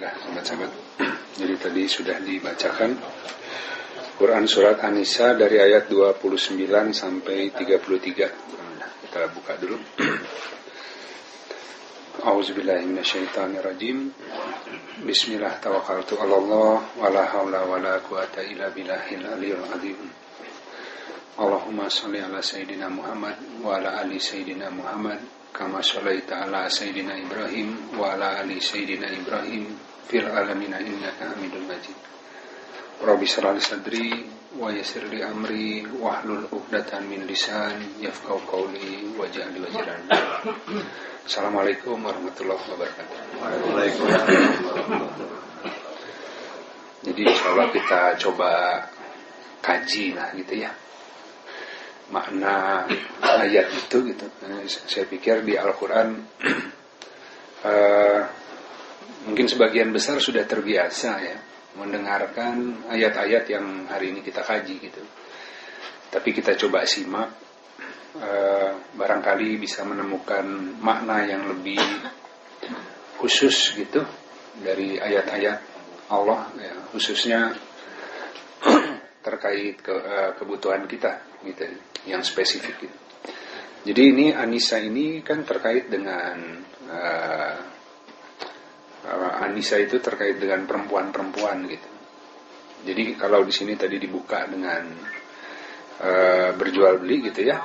Alhamdulillah, sahabat-sahabat. Jadi tadi sudah dibacakan Quran surat An-Nisa dari ayat 29 sampai 33. Kita buka dulu. A'udzubillahi minasyaitonirrajim. Bismillah tawakkaltu 'alallah wa la haula wa la quwata illa billahil aliyyil azim. Allahumma shalli 'ala sayidina Muhammad wa 'ala ali sayidina Muhammad kama shallaita 'ala sayidina Ibrahim wa 'ala ali sayidina Ibrahim fil 'alamin innaka Hamidum Majid. Rabbi shrah li sadri wa yassir li amri wahlul 'uqdatan min lisani yafqahu qawli waj'al wazran. Assalamualaikum warahmatullahi wabarakatuh. Waalaikumsalam warahmatullahi wabarakatuh. Jadi insyaallah kita coba kaji lah gitu ya, makna ayat itu gitu. Saya pikir di Al-Quran mungkin sebagian besar sudah terbiasa ya mendengarkan ayat-ayat yang hari ini kita kaji gitu. Tapi kita coba simak, barangkali bisa menemukan makna yang lebih khusus gitu dari ayat-ayat Allah ya, khususnya terkait kebutuhan kita gitu, yang spesifik gitu. Jadi ini Anissa ini kan terkait dengan Anissa itu terkait dengan perempuan-perempuan gitu. Jadi kalau di sini tadi dibuka dengan berjual beli gitu ya.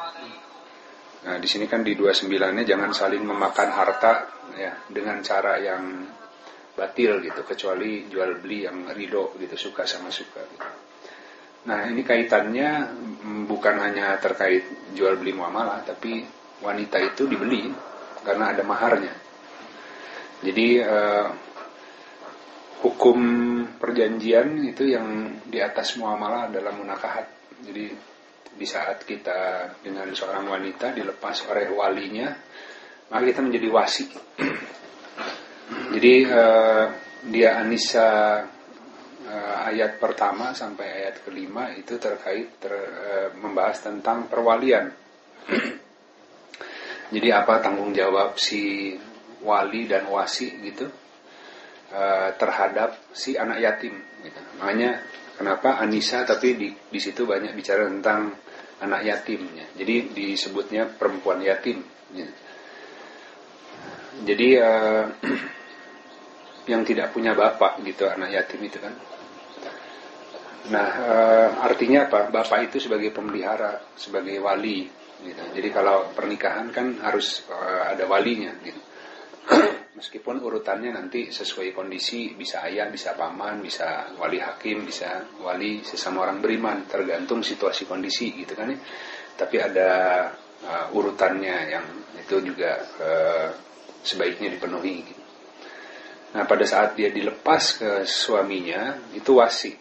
Nah, di sini kan di 29-nya jangan saling memakan harta ya dengan cara yang batil gitu, kecuali jual beli yang ridho gitu, suka sama suka gitu. Nah, ini kaitannya bukan hanya terkait jual beli muamalah, tapi wanita itu dibeli karena ada maharnya. Jadi hukum perjanjian itu yang di atas muamalah adalah munakahat. Jadi di saat kita dengan seorang wanita dilepas oleh walinya, maka kita menjadi wasi. Jadi dia Anissa ayat pertama sampai ayat kelima itu terkait membahas tentang perwalian. Jadi apa tanggung jawab si wali dan wasi gitu terhadap si anak yatim gitu. Makanya kenapa Anissa tapi di situ banyak bicara tentang anak yatimnya. Jadi disebutnya perempuan yatim. Jadi yang tidak punya bapak gitu anak yatim itu kan. Nah artinya apa? Bapak itu sebagai pemelihara, sebagai wali. Gitu. Jadi kalau pernikahan kan harus ada walinya. Gitu. Meskipun urutannya nanti sesuai kondisi, bisa ayah, bisa paman, bisa wali hakim, bisa wali sesama orang beriman, tergantung situasi kondisi gitu kan ya. Tapi ada urutannya yang itu juga sebaiknya dipenuhi gitu. Nah pada saat dia dilepas ke suaminya itu wasi.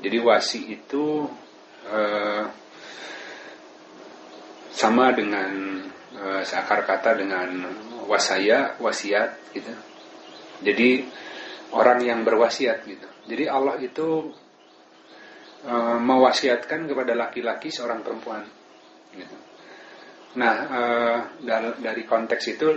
Jadi wasi itu sama dengan seakar kata dengan wasaya, wasiat gitu. Jadi orang yang berwasiat gitu. Jadi Allah itu mewasiatkan kepada laki-laki seorang perempuan gitu. Nah dari konteks itu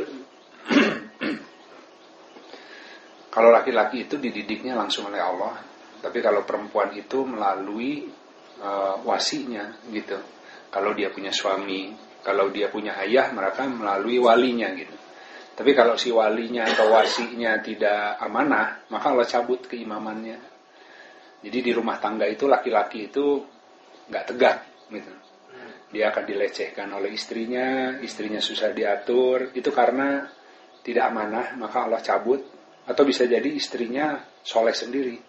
kalau laki-laki itu dididiknya langsung oleh Allah, tapi kalau perempuan itu melalui wasinya gitu. Kalau dia punya suami, kalau dia punya ayah, mereka melalui walinya gitu. Tapi kalau si walinya atau wasinya tidak amanah, maka Allah cabut keimamannya. Jadi di rumah tangga itu laki-laki itu nggak tegak gitu. Dia akan dilecehkan oleh istrinya, istrinya susah diatur, itu karena tidak amanah, maka Allah cabut. Atau bisa jadi istrinya soleh sendiri.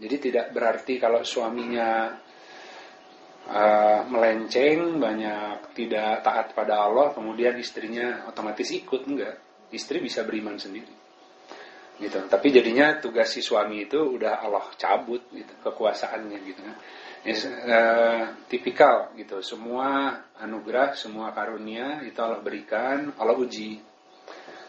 Jadi tidak berarti kalau suaminya melenceng, banyak tidak taat pada Allah, kemudian istrinya otomatis ikut, enggak. Istri bisa beriman sendiri gitu. Tapi jadinya tugas si suami itu udah Allah cabut gitu, kekuasaannya gitu. Tipikal gitu. Semua anugerah, semua karunia itu Allah berikan, Allah uji.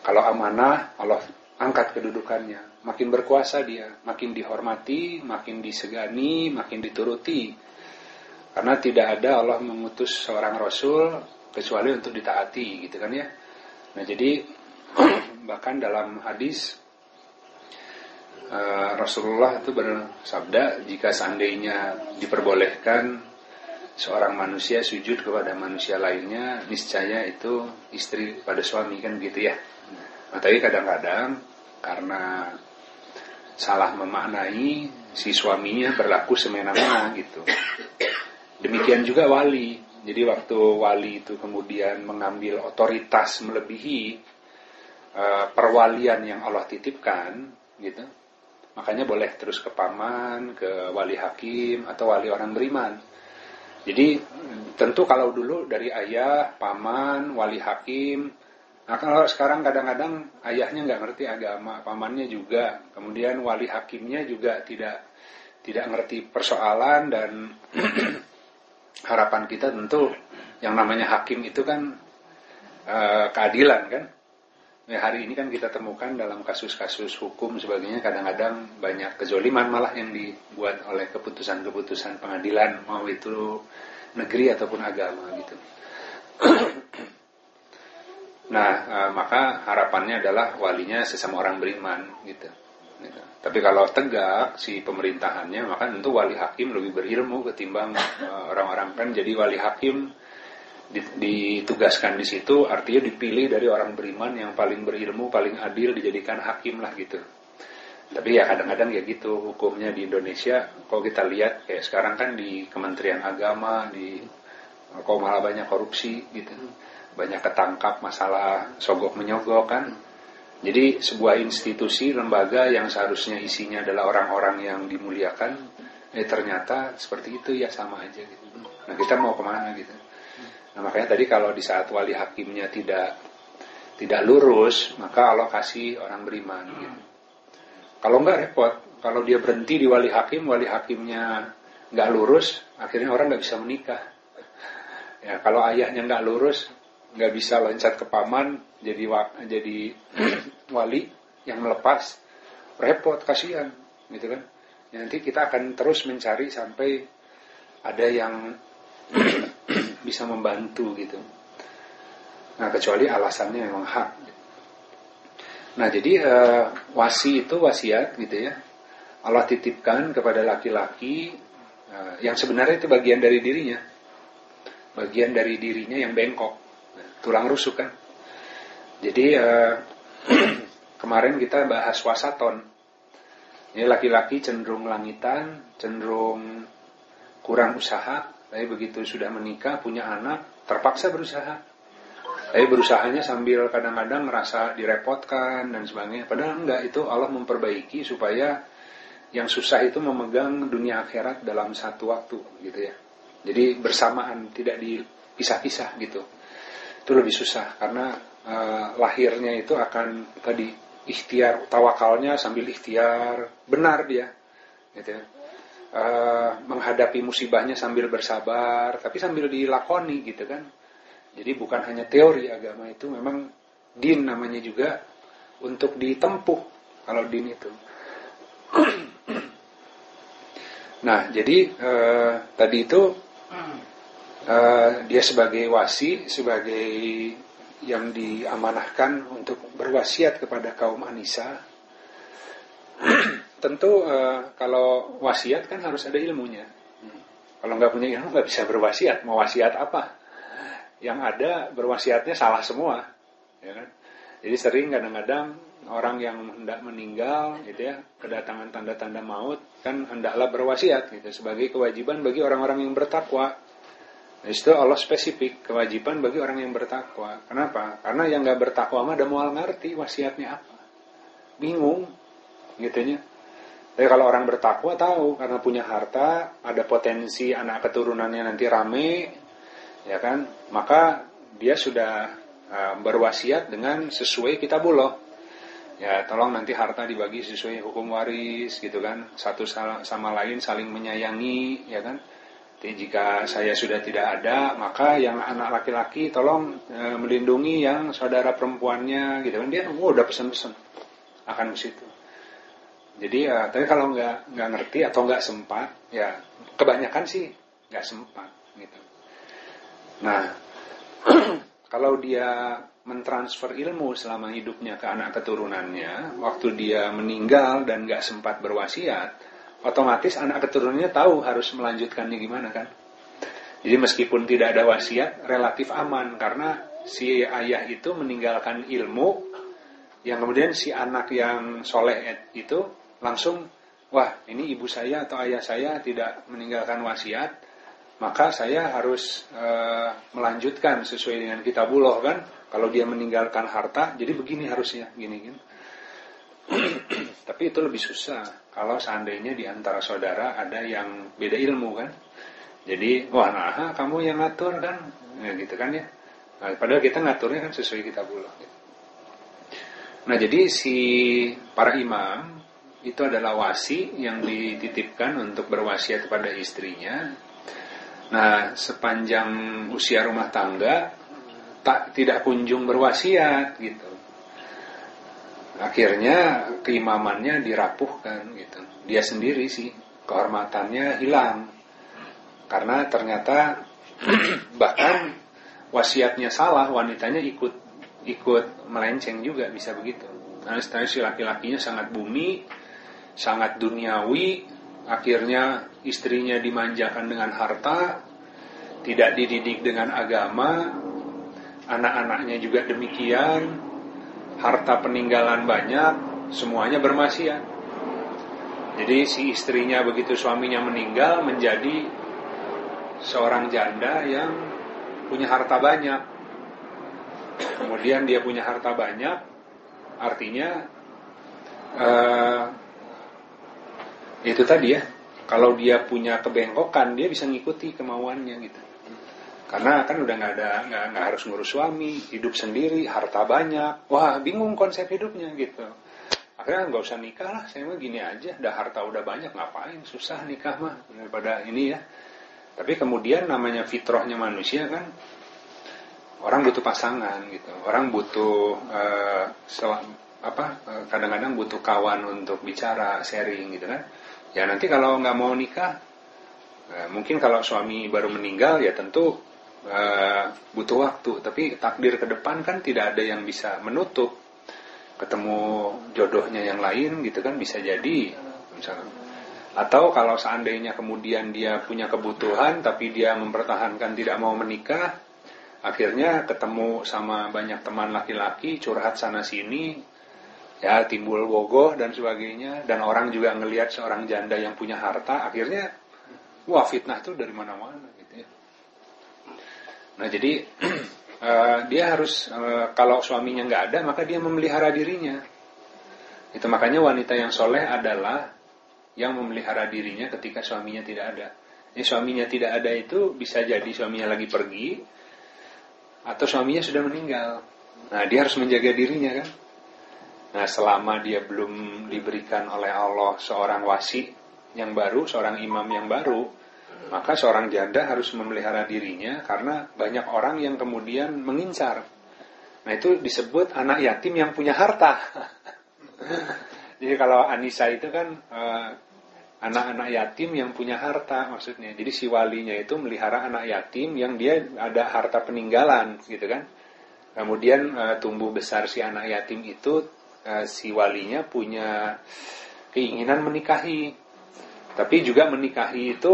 Kalau amanah Allah angkat kedudukannya, makin berkuasa dia, makin dihormati, makin disegani, makin dituruti. Karena tidak ada Allah mengutus seorang Rasul kecuali untuk ditaati gitu kan ya. Nah jadi bahkan dalam hadis Rasulullah itu bersabda, jika seandainya diperbolehkan seorang manusia sujud kepada manusia lainnya, niscaya itu istri pada suami, kan begitu ya. Nah, tapi kadang-kadang karena salah memaknai, si suaminya berlaku semena-mena gitu. Demikian juga wali. Jadi waktu wali itu kemudian mengambil otoritas melebihi perwalian yang Allah titipkan gitu. Makanya boleh terus ke paman, ke wali hakim atau wali orang beriman. Jadi tentu kalau dulu dari ayah, paman, wali hakim. Nah kalau sekarang kadang-kadang ayahnya nggak ngerti agama, pamannya juga, kemudian wali hakimnya juga tidak ngerti persoalan, dan harapan kita tentu yang namanya hakim itu kan keadilan kan. Nah, hari ini kan kita temukan dalam kasus-kasus hukum sebagainya kadang-kadang banyak kezoliman malah yang dibuat oleh keputusan-keputusan pengadilan, mau itu negeri ataupun agama gitu. Nah, maka harapannya adalah walinya sesama orang beriman gitu. Tapi kalau tegak si pemerintahannya, maka tentu wali hakim lebih berilmu ketimbang orang-orang, kan jadi wali hakim ditugaskan di situ, artinya dipilih dari orang beriman yang paling berilmu, paling adil, dijadikan hakim lah gitu. Tapi ya kadang-kadang ya gitu hukumnya di Indonesia. Kalau kita lihat kayak sekarang kan di Kementerian Agama, di kok malah banyak korupsi gitu, banyak ketangkap masalah sogok menyogok kan. Jadi sebuah institusi, lembaga yang seharusnya isinya adalah orang-orang yang dimuliakan, ternyata seperti itu ya, sama aja gitu. Nah kita mau kemana gitu? Nah, makanya tadi kalau di saat wali hakimnya tidak lurus, maka Allah kasih orang beriman gitu. Kalau enggak repot, kalau dia berhenti di wali hakim, wali hakimnya enggak lurus, akhirnya orang enggak bisa menikah. Ya, kalau ayahnya enggak lurus, enggak bisa loncat ke paman jadi wali yang melepas, repot, kasihan gitu kan. Ya, nanti kita akan terus mencari sampai ada yang bisa membantu gitu. Nah kecuali alasannya memang hak. Nah jadi wasi itu wasiat gitu ya. Allah titipkan kepada laki-laki yang sebenarnya itu bagian dari dirinya. Bagian dari dirinya yang bengkok, tulang rusuk kan. Jadi kemarin kita bahas wasaton. Ini laki-laki cenderung langitan, cenderung kurang usaha. Tapi begitu sudah menikah, punya anak, terpaksa berusaha. Tapi berusahanya sambil kadang-kadang merasa direpotkan dan sebagainya. Padahal enggak, itu Allah memperbaiki supaya yang susah itu memegang dunia akhirat dalam satu waktu gitu ya. Jadi bersamaan, tidak dipisah-pisah gitu. Itu lebih susah karena lahirnya itu akan tadi ikhtiar, tawakalnya sambil ikhtiar, benar dia gitu ya. Menghadapi musibahnya sambil bersabar, tapi sambil dilakoni gitu kan. Jadi bukan hanya teori agama itu, memang din namanya juga untuk ditempuh kalau din itu. Nah jadi tadi itu dia sebagai wasi, sebagai yang diamanahkan untuk berwasiat kepada kaum An-Nisa. Tentu kalau wasiat kan harus ada ilmunya. Kalau nggak punya ilmu nggak bisa berwasiat. Mau wasiat apa? Yang ada berwasiatnya salah semua, ya kan? Jadi sering kadang-kadang orang yang hendak meninggal, gitu ya, kedatangan tanda-tanda maut, kan hendaklah berwasiat, gitu, sebagai kewajiban bagi orang-orang yang bertakwa. Nah, itu Allah spesifik kewajiban bagi orang yang bertakwa. Kenapa? Karena yang nggak bertakwa mah ada mual ngerti wasiatnya apa, bingung, gitunya. Tapi kalau orang bertakwa tahu, karena punya harta, ada potensi anak keturunannya nanti rame, ya kan? Maka dia sudah berwasiat dengan sesuai kitabullah. Ya, tolong nanti harta dibagi sesuai hukum waris, gitu kan? Satu sama lain saling menyayangi, ya kan? Jadi jika saya sudah tidak ada, maka yang anak laki-laki tolong melindungi yang saudara perempuannya, gitu kan? Dia udah pesan-pesan akan ke situ. Jadi ya, tapi kalau nggak ngerti atau nggak sempat, ya kebanyakan sih nggak sempat gitu. Nah Kalau dia mentransfer ilmu selama hidupnya ke anak keturunannya, waktu dia meninggal dan gak sempat berwasiat, otomatis anak keturunannya tahu harus melanjutkannya gimana kan. Jadi meskipun tidak ada wasiat, relatif aman. Karena si ayah itu meninggalkan ilmu, yang kemudian si anak yang soleh itu langsung, wah ini ibu saya atau ayah saya tidak meninggalkan wasiat, maka saya harus melanjutkan sesuai dengan kitabullah kan. Kalau dia meninggalkan harta, jadi begini harusnya, gini-gini. Tapi itu lebih susah kalau seandainya di antara saudara ada yang beda ilmu kan. Jadi, wah nah kamu yang ngatur kan, ya, gitu kan ya. Nah, padahal kita ngaturnya kan sesuai kitabullah. Gitu. Nah jadi si para imam itu adalah wasi yang dititipkan untuk berwasiat kepada istrinya. Nah sepanjang usia rumah tangga tidak kunjung berwasiat gitu. Akhirnya keimamannya dirapuhkan gitu. Dia sendiri sih kehormatannya hilang. Karena ternyata bahkan wasiatnya salah, wanitanya ikut melenceng juga, bisa begitu. Karena setelah si laki-lakinya sangat bumi, sangat duniawi, akhirnya istrinya dimanjakan dengan harta, tidak dididik dengan agama, anak-anaknya juga demikian, harta peninggalan banyak, semuanya bermaksiat. Jadi si istrinya begitu suaminya meninggal menjadi seorang janda yang punya harta banyak. Kemudian dia punya harta banyak, artinya itu tadi ya, kalau dia punya kebengkokan dia bisa ngikuti kemauannya gitu. Karena kan udah nggak harus ngurus suami, hidup sendiri, harta banyak, wah bingung konsep hidupnya gitu. Akhirnya nggak usah nikah lah, saya mah gini aja, dah harta udah banyak ngapain, susah nikah mah daripada ini ya. Tapi kemudian namanya fitrahnya manusia kan. Orang butuh pasangan gitu, orang butuh kadang-kadang butuh kawan untuk bicara, sharing gitu kan. Ya nanti kalau nggak mau nikah, mungkin kalau suami baru meninggal ya tentu butuh waktu. Tapi takdir ke depan kan tidak ada yang bisa menutup, ketemu jodohnya yang lain gitu kan, bisa jadi misalnya. Atau kalau seandainya kemudian dia punya kebutuhan tapi dia mempertahankan tidak mau menikah, akhirnya ketemu sama banyak teman laki-laki, curhat sana sini, ya timbul wogoh dan sebagainya. Dan orang juga ngelihat seorang janda yang punya harta, akhirnya wah fitnah tuh dari mana-mana gitu ya. Nah jadi dia harus kalau suaminya nggak ada maka dia memelihara dirinya. Itu makanya wanita yang soleh adalah yang memelihara dirinya ketika suaminya tidak ada. Ini suaminya tidak ada itu bisa jadi suaminya lagi pergi atau suaminya sudah meninggal. Nah dia harus menjaga dirinya kan. Nah selama dia belum diberikan oleh Allah seorang wasi yang baru, seorang imam yang baru, maka seorang janda harus memelihara dirinya karena banyak orang yang kemudian mengincar. Nah itu disebut anak yatim yang punya harta. Jadi kalau Anissa itu kan anak-anak yatim yang punya harta maksudnya. Jadi si walinya itu melihara anak yatim yang dia ada harta peninggalan gitu kan. Kemudian tumbuh besar si anak yatim itu, si walinya punya keinginan menikahi. Tapi juga menikahi itu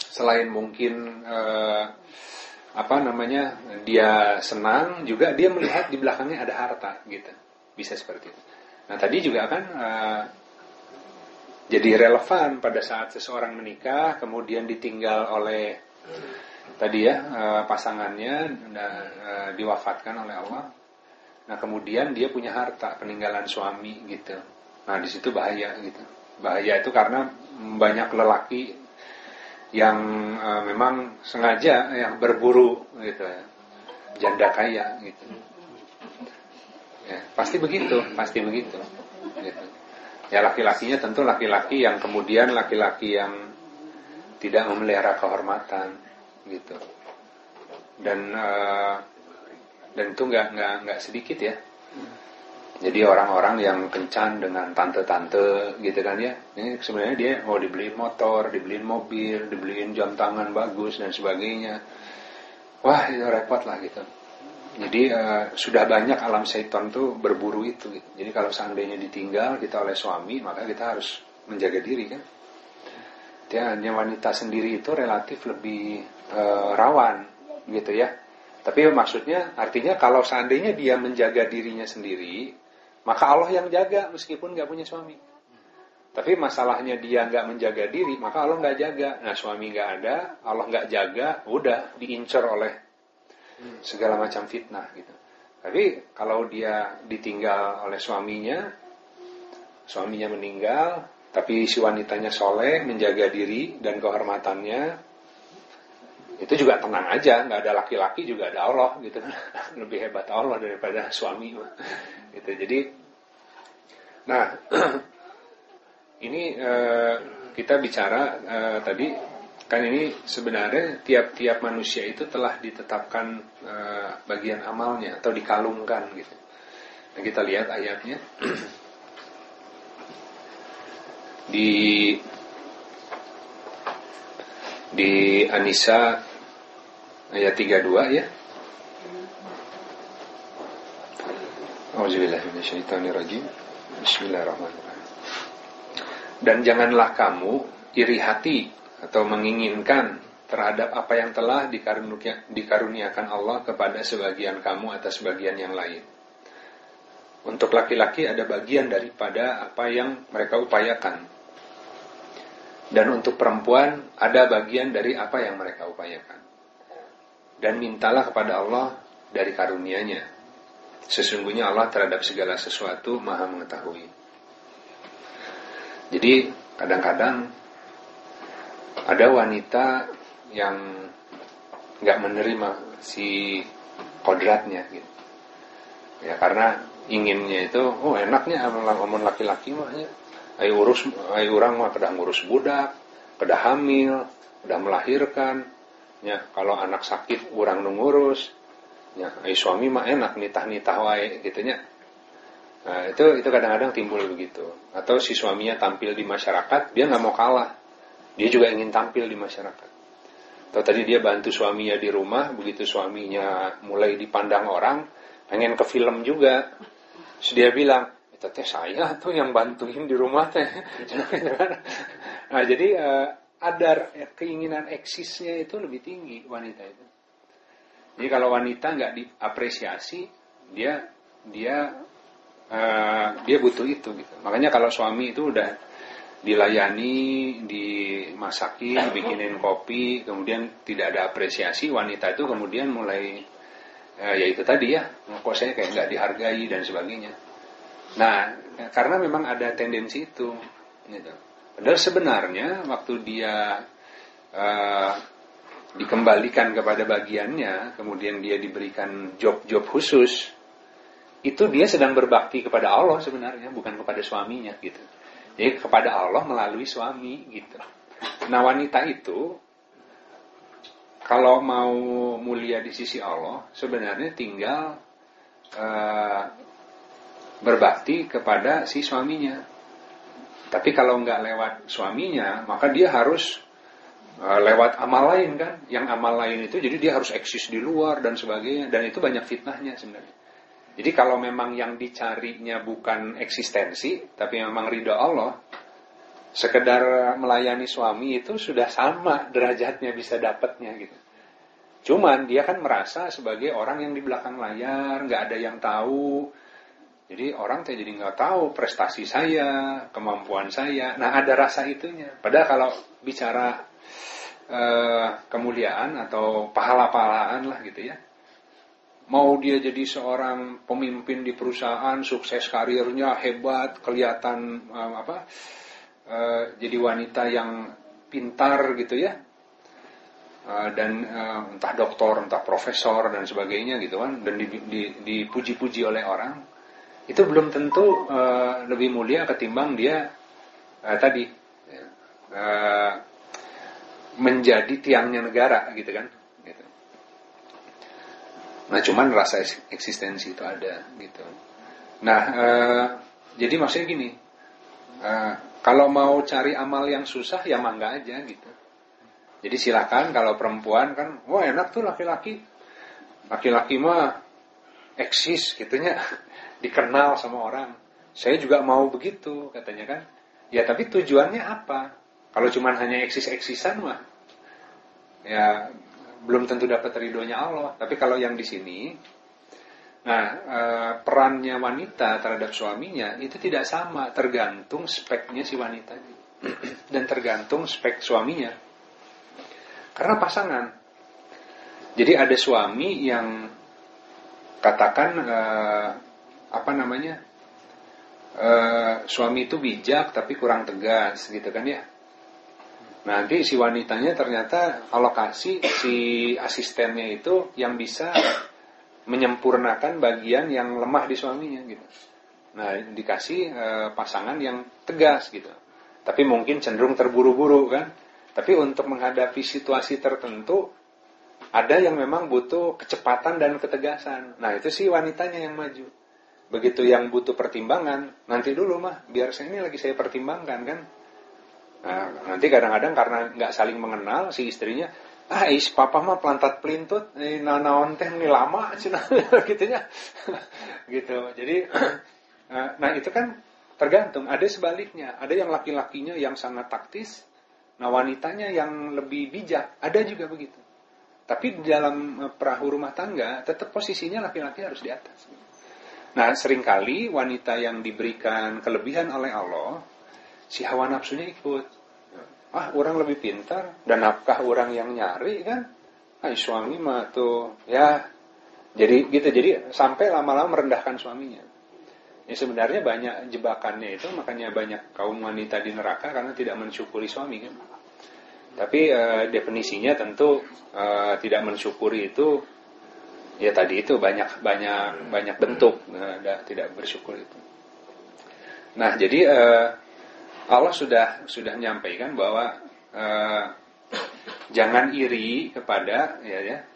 selain mungkin dia senang, juga dia melihat di belakangnya ada harta gitu. Bisa seperti itu. Nah tadi juga kan jadi relevan pada saat seseorang menikah, kemudian ditinggal oleh tadi ya pasangannya, diwafatkan oleh Allah. Nah kemudian dia punya harta peninggalan suami gitu. Nah di situ bahaya gitu. Bahaya itu karena banyak lelaki yang memang sengaja yang berburu gitu, janda kaya gitu. Ya, pasti begitu. Gitu. Ya laki-lakinya tentu laki-laki yang kemudian laki-laki yang tidak memelihara kehormatan gitu. Dan itu nggak sedikit ya. Jadi orang-orang yang kencan dengan tante-tante gitu kan ya. Ini sebenarnya dia mau dibeliin motor, dibeliin mobil, dibeliin jam tangan bagus dan sebagainya. Wah itu repot lah gitu. Jadi sudah banyak alam syaitan tuh berburu itu. Gitu. Jadi kalau seandainya ditinggal kita oleh suami, maka kita harus menjaga diri kan. Hanya wanita sendiri itu relatif lebih rawan gitu ya. Tapi maksudnya artinya kalau seandainya dia menjaga dirinya sendiri, maka Allah yang jaga meskipun nggak punya suami. Tapi masalahnya dia nggak menjaga diri, maka Allah nggak jaga. Nah suami nggak ada, Allah nggak jaga, udah diincar oleh segala macam fitnah gitu. Tapi kalau dia ditinggal oleh suaminya, suaminya meninggal, tapi si wanitanya soleh, menjaga diri dan kehormatannya, itu juga tenang aja, nggak ada laki-laki juga ada Allah gitu. Lebih hebat Allah daripada suami gitu. Jadi, nah ini kita bicara tadi kan ini sebenarnya tiap-tiap manusia itu telah ditetapkan bagian amalnya atau dikalungkan gitu. Nah, kita lihat ayatnya. Di An-Nisa ayat 32 ya. Auzubillahi minasyaitonirrajim. Bismillahirrahmanirrahim. Dan janganlah kamu iri hati atau menginginkan terhadap apa yang telah dikaruniakan Allah kepada sebagian kamu atas bagian yang lain. Untuk laki-laki ada bagian daripada apa yang mereka upayakan. Dan untuk perempuan ada bagian dari apa yang mereka upayakan. Dan mintalah kepada Allah dari karunia-Nya. Sesungguhnya Allah terhadap segala sesuatu Maha mengetahui. Jadi kadang-kadang ada wanita yang nggak menerima si kodratnya gitu. Ya karena inginnya itu, oh enaknya ngomong laki-laki maknya. Ayo orang mah kedah ngurus budak, kedah hamil, kedah melahirkan. Ya, kalau anak sakit orang ngurus. Ya, ayo suami mah enak nitah-nitah wae gitunya. Nah, itu kadang-kadang timbul begitu. Atau si suaminya tampil di masyarakat, dia nggak mau kalah. Dia juga ingin tampil di masyarakat. Atau tadi dia bantu suaminya di rumah, begitu suaminya mulai dipandang orang, pengen ke film juga. Terus dia bilang, teteh saya tuh yang bantuin di rumah teh. Nah jadi ada keinginan eksisnya itu lebih tinggi wanita itu. Jadi kalau wanita nggak diapresiasi, dia butuh itu gitu. Makanya kalau suami itu udah dilayani, dimasakin, bikinin kopi, kemudian tidak ada apresiasi, wanita itu kemudian mulai ya itu tadi ya, kok saya kayak nggak dihargai dan sebagainya. Nah, karena memang ada tendensi itu gitu. Padahal sebenarnya waktu dia dikembalikan kepada bagiannya, kemudian dia diberikan job-job khusus, itu dia sedang berbakti kepada Allah sebenarnya, bukan kepada suaminya gitu. Jadi kepada Allah melalui suami gitu. Nah, wanita itu kalau mau mulia di sisi Allah, sebenarnya tinggal berbakti kepada si suaminya. Tapi kalau nggak lewat suaminya, maka dia harus lewat amal lain kan. Yang amal lain itu jadi dia harus eksis di luar dan sebagainya. Dan itu banyak fitnahnya sebenarnya. Jadi kalau memang yang dicarinya bukan eksistensi, tapi memang ridha Allah, sekedar melayani suami itu sudah sama derajatnya bisa dapatnya gitu. Cuman dia kan merasa sebagai orang yang di belakang layar, nggak ada yang tahu. Jadi orang teh jadi nggak tahu prestasi saya, kemampuan saya. Nah ada rasa itunya. Padahal kalau bicara kemuliaan atau pahala-pahalaan lah gitu ya. Mau dia jadi seorang pemimpin di perusahaan, sukses karirnya hebat, kelihatan jadi wanita yang pintar gitu ya. Dan entah doktor, entah profesor dan sebagainya gitu kan. Dan dipuji-puji oleh orang. Itu belum tentu lebih mulia ketimbang dia menjadi tiangnya negara gitu kan gitu. Nah cuman rasa eksistensi itu ada gitu. Nah jadi maksudnya gini, kalau mau cari amal yang susah ya mangga aja gitu. Jadi silakan. Kalau perempuan kan wah enak tuh laki-laki mah eksis gitunya, dikenal sama orang. Saya juga mau begitu katanya kan. Ya tapi tujuannya apa? Kalau cuma hanya eksis-eksisan mah ya belum tentu dapat ridhonya Allah. Tapi kalau yang di sini, nah perannya wanita terhadap suaminya itu tidak sama, tergantung speknya si wanita dan tergantung spek suaminya. Karena pasangan. Jadi ada suami yang katakan suami itu bijak tapi kurang tegas gitu kan ya. Nanti si wanitanya ternyata alokasi si asistennya itu yang bisa menyempurnakan bagian yang lemah di suaminya gitu. Nah, dikasih pasangan yang tegas gitu. Tapi mungkin cenderung terburu-buru kan. Tapi untuk menghadapi situasi tertentu ada yang memang butuh kecepatan dan ketegasan. Nah, itu si wanitanya yang maju. Begitu yang butuh pertimbangan, nanti dulu mah biar saya ini lagi saya pertimbangkan kan. Nah, nanti kadang-kadang karena nggak saling mengenal si istrinya, papa mah pelantat pelintut, naon teh ini lama, cina, gitunya, gitu. Jadi, nah itu kan tergantung. Ada sebaliknya, ada yang laki-lakinya yang sangat taktis, nah wanitanya yang lebih bijak, ada juga begitu. Tapi dalam perahu rumah tangga, tetap posisinya laki-laki harus di atas. Nah seringkali wanita yang diberikan kelebihan oleh Allah, si hawa nafsunya ikut. Orang lebih pintar dan nafkah orang yang nyari kan. Suami mah tuh ya. Jadi gitu. Jadi sampai lama-lama merendahkan suaminya. Ya sebenarnya banyak jebakannya itu, makanya banyak kaum wanita di neraka karena tidak mensyukuri suami kan. Tapi definisinya tentu tidak mensyukuri itu ya tadi itu banyak bentuk tidak bersyukur itu. Nah, jadi Allah sudah menyampaikan bahwa jangan iri kepada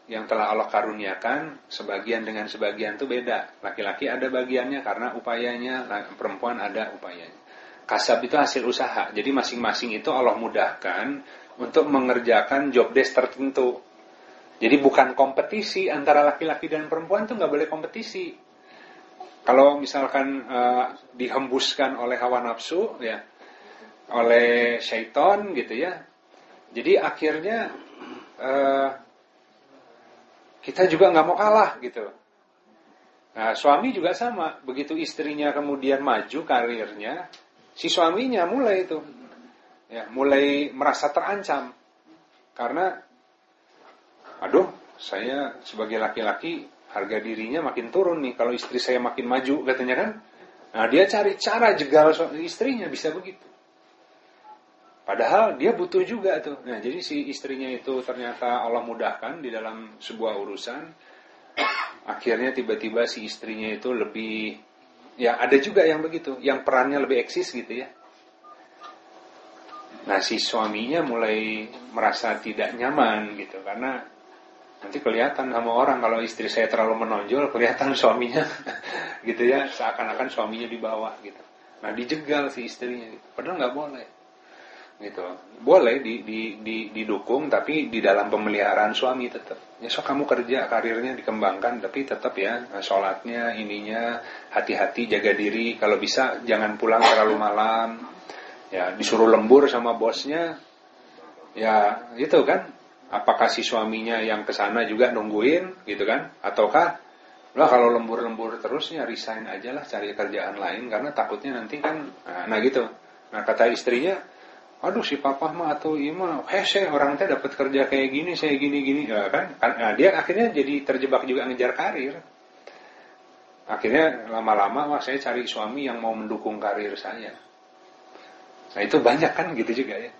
yang telah Allah karuniakan, sebagian dengan sebagian itu beda. Laki-laki ada bagiannya karena upayanya, perempuan ada upayanya. Kasab itu hasil usaha. Jadi masing-masing itu Allah mudahkan untuk mengerjakan job desk tertentu. Jadi bukan kompetisi antara laki-laki dan perempuan, itu nggak boleh kompetisi. Kalau misalkan dihembuskan oleh hawa nafsu ya, oleh syaitan gitu ya. Jadi akhirnya kita juga nggak mau kalah gitu. Nah, suami juga sama. Begitu istrinya kemudian maju karirnya, si suaminya mulai itu ya, mulai merasa terancam. Karena saya sebagai laki-laki harga dirinya makin turun nih kalau istri saya makin maju katanya kan. Nah, dia cari cara jegal istrinya bisa begitu. Padahal dia butuh juga tuh. Nah, jadi si istrinya itu ternyata Allah mudahkan di dalam sebuah urusan. Akhirnya tiba-tiba si istrinya itu lebih, ya ada juga yang begitu, yang perannya lebih eksis gitu ya. Nah, si suaminya mulai merasa tidak nyaman gitu. Karena nanti kelihatan sama orang kalau istri saya terlalu menonjol, kelihatan suaminya gitu ya. Seakan-akan suaminya di bawah gitu. Nah, dijegal si istrinya gitu. Padahal nggak boleh. Gitu. Boleh didukung tapi di dalam pemeliharaan suami tetap. Ya so kamu kerja karirnya dikembangkan tapi tetap ya sholatnya ininya hati-hati, jaga diri, kalau bisa jangan pulang terlalu malam. Ya disuruh lembur sama bosnya. Ya itu kan. Apakah si suaminya yang kesana juga nungguin gitu kan? Ataukah kalau lembur-lembur terusnya resign aja lah, cari kerjaan lain karena takutnya nanti kan nah gitu. Nah kata istrinya, si papa mah atau ima, saya orang teh dapat kerja kayak gini, saya gini-gini ya kan. Nah, dia akhirnya jadi terjebak juga ngejar karir. Akhirnya lama-lama saya cari suami yang mau mendukung karir saya. Nah itu banyak kan gitu juga ya.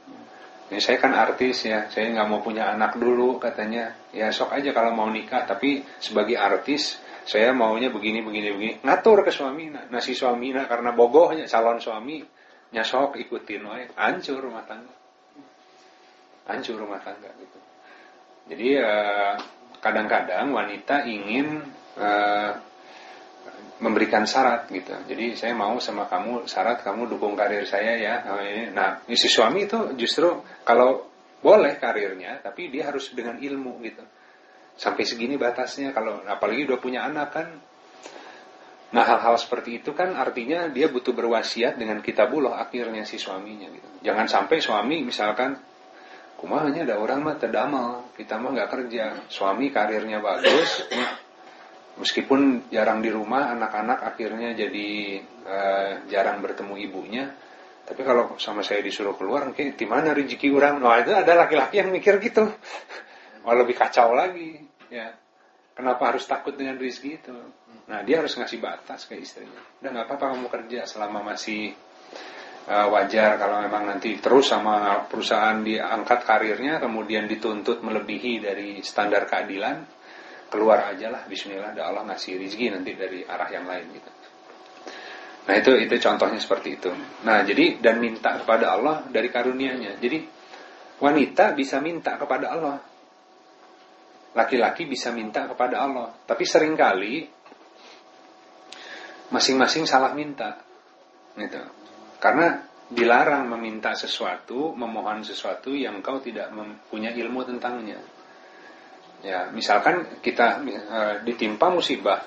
Nah, saya kan artis ya, saya nggak mau punya anak dulu katanya. Ya sok aja kalau mau nikah, tapi sebagai artis saya maunya begini. Ngatur ke suami. Nah si suami karena bogohnya calon suami, nyasok ikutin wae, hancur rumah tangga gitu. Jadi kadang-kadang wanita ingin memberikan syarat gitu. Jadi saya mau sama kamu, syarat kamu dukung karir saya ya. Nah, si suami itu justru kalau boleh karirnya, tapi dia harus dengan ilmu gitu. Sampai segini batasnya, kalau apalagi udah punya anak kan. Nah, hal-hal seperti itu kan artinya dia butuh berwasiat dengan kitabullah akhirnya si suaminya gitu. Jangan sampai suami misalkan kumahnya ada orang mah terdamal, kita mah enggak kerja. Suami karirnya bagus, meskipun jarang di rumah, anak-anak akhirnya jadi jarang bertemu ibunya. Tapi kalau sama saya disuruh keluar, mungkin di mana rezeki orang? Nah, itu ada laki-laki yang mikir gitu. Oh, lebih kacau lagi, ya. Kenapa harus takut dengan rezeki itu? Nah, dia harus ngasih batas ke istrinya. Udah nggak apa-apa kamu kerja selama masih wajar. Kalau memang nanti terus sama perusahaan diangkat karirnya, kemudian dituntut melebihi dari standar keadilan, keluar ajalah. Bismillah, ada Allah ngasih rezeki nanti dari arah yang lain gitu. Nah, itu contohnya seperti itu. Nah, jadi dan minta kepada Allah dari karunia-Nya. Jadi wanita bisa minta kepada Allah. Laki-laki bisa minta kepada Allah. Tapi seringkali masing-masing salah minta. Gitu. Karena dilarang meminta sesuatu, memohon sesuatu yang kau tidak mempunyai ilmu tentangnya. Ya, misalkan kita ditimpa musibah.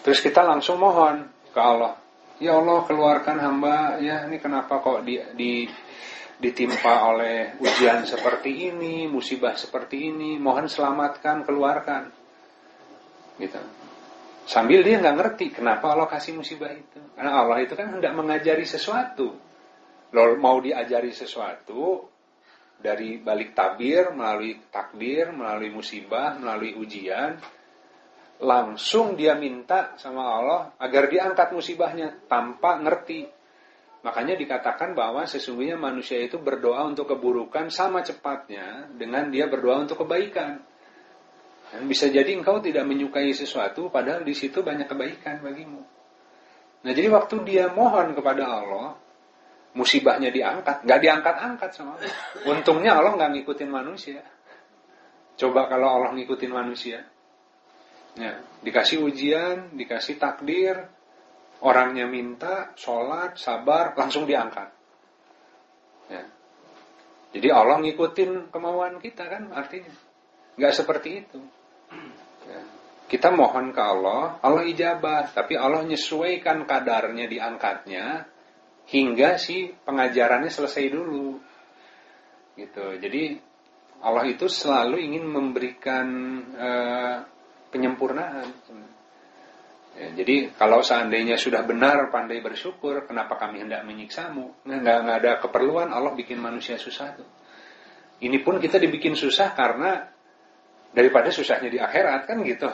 Terus kita langsung mohon ke Allah, ya Allah keluarkan hamba, ya ini kenapa kok ditimpa oleh ujian seperti ini, musibah seperti ini, mohon selamatkan, keluarkan, gitu. Sambil dia nggak ngerti kenapa Allah kasih musibah itu, karena Allah itu kan hendak mengajari sesuatu, lo mau diajari sesuatu dari balik tabir, melalui takdir, melalui musibah, melalui ujian. Langsung dia minta sama Allah agar diangkat musibahnya tanpa ngerti. Makanya dikatakan bahwa sesungguhnya manusia itu berdoa untuk keburukan sama cepatnya dengan dia berdoa untuk kebaikan. Dan bisa jadi engkau tidak menyukai sesuatu padahal di situ banyak kebaikan bagimu. Nah, jadi waktu dia mohon kepada Allah, musibahnya diangkat, nggak diangkat-angkat sama Allah. Untungnya Allah nggak ngikutin manusia. Coba kalau Allah ngikutin manusia. Ya, dikasih ujian, dikasih takdir, orangnya minta, sholat, sabar, langsung diangkat. Ya. Jadi Allah ngikutin kemauan kita kan artinya, nggak seperti itu. Ya. Kita mohon ke Allah, Allah ijabah, tapi Allah menyesuaikan kadarnya diangkatnya hingga si pengajarannya selesai dulu. Gitu. Jadi Allah itu selalu ingin memberikan penyempurnaan. Ya, jadi kalau seandainya sudah benar pandai bersyukur, kenapa kami hendak menyiksamu? Nggak ada keperluan Allah bikin manusia susah tuh. Ini pun kita dibikin susah karena daripada susahnya di akhirat kan gitu.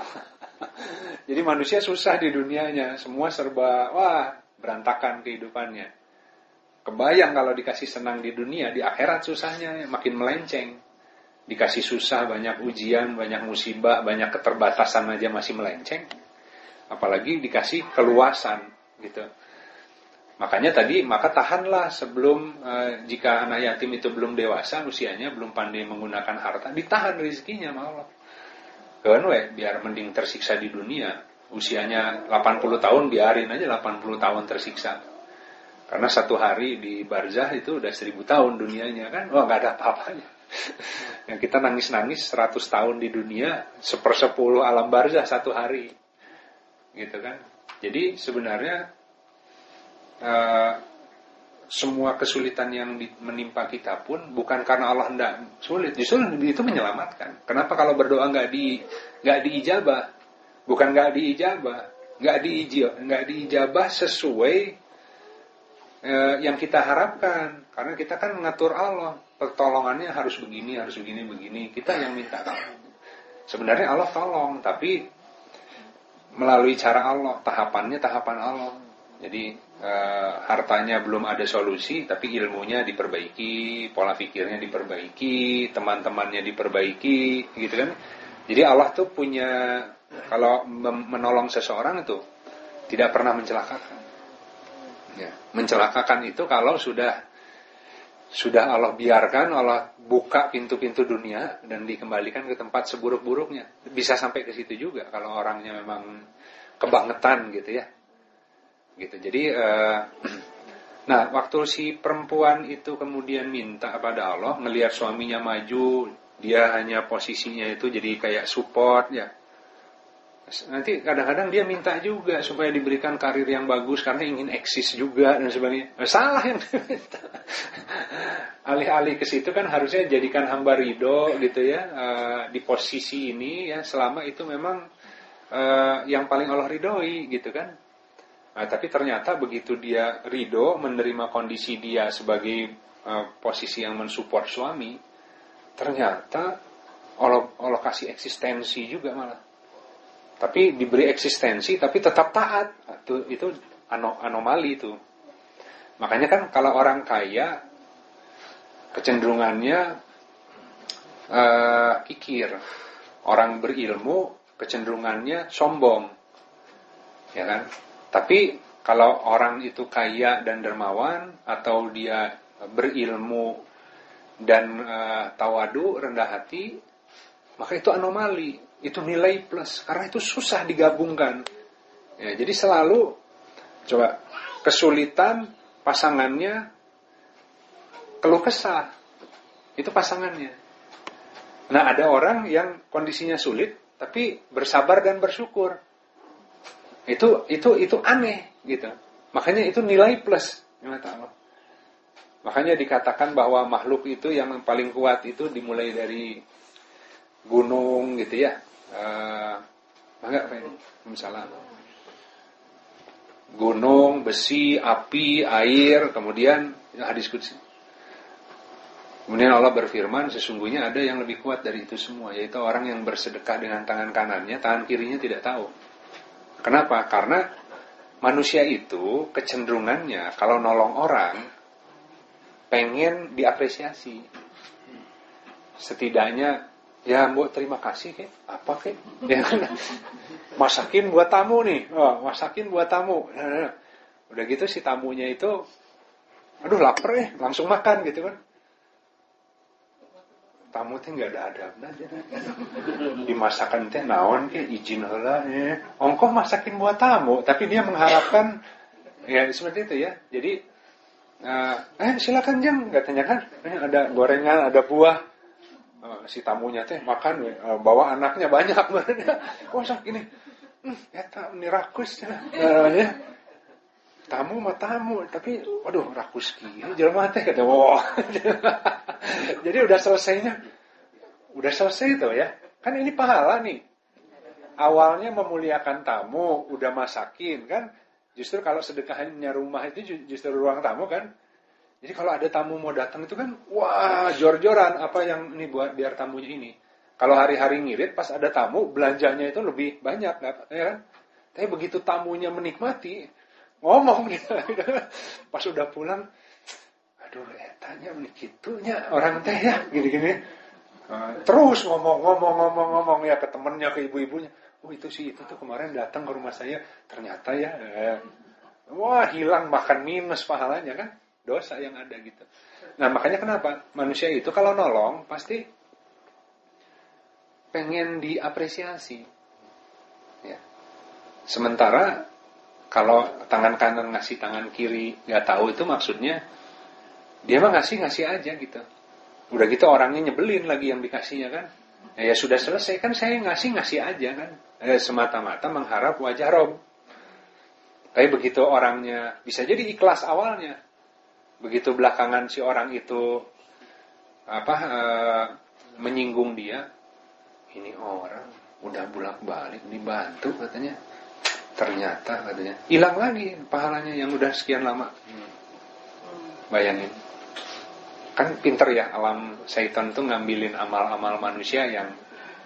Jadi manusia susah di dunianya, semua serba wah berantakan kehidupannya. Kebayang kalau dikasih senang di dunia, di akhirat susahnya makin melenceng. Dikasih susah, banyak ujian, banyak musibah, banyak keterbatasan aja masih melenceng. Apalagi dikasih keluasan gitu. Makanya tadi, maka tahanlah sebelum jika anak yatim itu belum dewasa, usianya belum pandai menggunakan harta, ditahan rezekinya sama Allah. Kan we, biar mending tersiksa di dunia. Usianya 80 tahun, biarin aja 80 tahun tersiksa. Karena satu hari di Barzah itu udah 1000 tahun dunianya kan. Wah, gak ada apa-apanya. Yang kita nangis-nangis 100 tahun di dunia, 1/10 alam barzah satu hari, gitu kan. Jadi sebenarnya semua kesulitan yang menimpa kita pun bukan karena Allah hendak sulit, justru itu menyelamatkan. Kenapa kalau berdoa nggak diijabah? Bukan nggak diijabah, nggak diijabah sesuai yang kita harapkan. Karena kita kan mengatur Allah. Pertolongannya harus begini, kita yang minta tolong. Sebenarnya Allah tolong, tapi melalui cara Allah, tahapannya tahapan Allah. Jadi hartanya belum ada solusi, tapi ilmunya diperbaiki, pola pikirnya diperbaiki, teman-temannya diperbaiki, gitu kan. Jadi Allah tuh punya, kalau menolong seseorang itu tidak pernah mencelakakan. Ya, mencelakakan itu kalau sudah Allah biarkan, Allah buka pintu-pintu dunia dan dikembalikan ke tempat seburuk-buruknya. Bisa sampai ke situ juga kalau orangnya memang kebangetan gitu ya. Gitu. Jadi nah, waktu si perempuan itu kemudian minta kepada Allah, ngelihat suaminya maju, dia hanya posisinya itu jadi kayak support ya. nanti kadang-kadang dia minta juga supaya diberikan karir yang bagus karena ingin eksis juga dan sebagainya. Salah yang minta. Alih-alih ke situ kan harusnya jadikan hamba ridho gitu ya, di posisi ini ya, selama itu memang yang paling Allah ridhoi gitu kan. Nah, tapi ternyata begitu dia ridho menerima kondisi dia sebagai posisi yang mensupport suami, ternyata Allah kasih eksistensi juga malah. Tapi diberi eksistensi tapi tetap taat. Itu anomali itu. Makanya kan kalau orang kaya kecenderungannya kikir. Orang berilmu kecenderungannya sombong. Ya kan? Tapi kalau orang itu kaya dan dermawan atau dia berilmu dan tawadu, rendah hati, maka itu anomali. Itu nilai plus, karena itu susah digabungkan ya. Jadi selalu coba kesulitan pasangannya, keluh kesah itu pasangannya. Nah ada orang yang kondisinya sulit tapi bersabar dan bersyukur, itu aneh gitu. Makanya itu nilai plus. Makanya dikatakan bahwa makhluk itu yang paling kuat itu dimulai dari gunung gitu ya. Gunung, besi, api, air, kemudian hadis qudsi. Kemudian Allah berfirman, sesungguhnya ada yang lebih kuat dari itu semua, yaitu orang yang bersedekah dengan tangan kanannya, tangan kirinya tidak tahu. Kenapa? Karena manusia itu kecenderungannya kalau nolong orang pengen diapresiasi. Setidaknya ya mbok terima kasih kek, apa kek, ya kan? Masakin buat tamu nih, masakin buat tamu. Udah gitu si tamunya itu, aduh lapar ya, langsung makan gitu kan. Tamu teh nggak ada adabna, dimasakan teh naon kek, izin heula, ya. Ongkoh masakin buat tamu, tapi dia mengharapkan, ya seperti itu ya. Jadi, silakan jang, nggak tanya kan, ada gorengan, ada buah. Si tamunya teh makan, bawa anaknya banyak bener. Wah sak ini, eta ini rakus ya. Tamu mah tamu, tapi waduh rakus kieu jelema teh kata. Wah. Jadi udah selesai tuh ya. Kan ini pahala nih. Awalnya memuliakan tamu, udah masakin kan. Justru kalau sedekahnya rumah itu justru ruang tamu kan. Jadi kalau ada tamu mau datang itu kan, wah jor-joran apa yang ini buat biar tamunya ini. Kalau hari-hari ngirit pas ada tamu belanjanya itu lebih banyak, ya kan? Tapi begitu tamunya menikmati, ngomong gitu. Pas udah pulang, aduh tanya begitunya orang teh ya, gini-gini. Terus ngomong ya ke temennya, ke ibu-ibunya. Oh itu sih itu tuh kemarin datang ke rumah saya, ternyata ya, wah hilang makan minus pahalanya kan? Dosa yang ada gitu. Nah makanya kenapa manusia itu kalau nolong pasti pengen diapresiasi ya. Sementara kalau tangan kanan ngasih tangan kiri gak tahu itu maksudnya dia mah ngasih aja gitu. Udah gitu orangnya nyebelin lagi yang dikasihnya kan. Ya sudah selesai kan, saya ngasih aja kan, semata-mata mengharap wajah Rob. Tapi begitu orangnya bisa jadi ikhlas awalnya, begitu belakangan si orang itu menyinggung dia, ini orang udah bolak-balik dibantu katanya, ternyata katanya hilang lagi pahalanya yang udah sekian lama. Bayangin kan pinter ya alam syaitan tuh ngambilin amal-amal manusia yang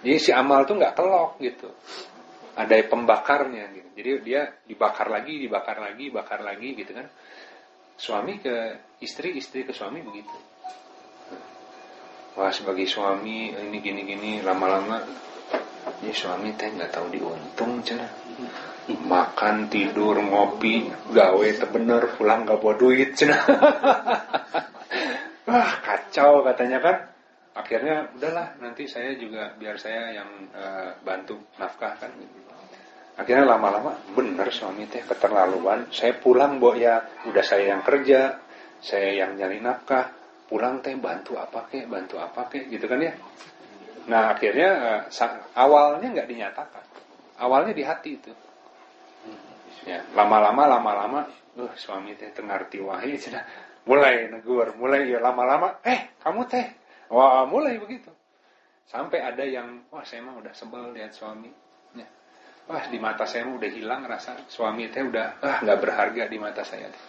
jadi si amal tuh nggak kelok gitu, ada pembakarnya gitu. Jadi dia dibakar lagi gitu kan. Suami ke istri, istri ke suami begitu. Wah sebagai suami ini gini-gini lama-lama, ya suami teh nggak tahu diuntung cina. Makan tidur ngopi gawe tebener pulang nggak bawa duit cina. Wah kacau katanya kan. Akhirnya udahlah nanti saya juga biar saya yang bantu nafkah kan. Akhirnya lama-lama bener suami teh keterlaluan. Saya pulang mbok ya, udah saya yang kerja, saya yang nyari nafkah, pulang teh bantu apa kek gitu kan ya. Nah akhirnya awalnya nggak dinyatakan, awalnya di hati itu. Ya, lama-lama suami teh tengarti wae cenah mulai negur, mulai ya lama-lama kamu teh wah mulai begitu. Sampai ada yang wah saya mah udah sebel lihat suami. Ya. Wah di mata saya mah udah hilang rasa suami teh udah enggak berharga di mata saya teh.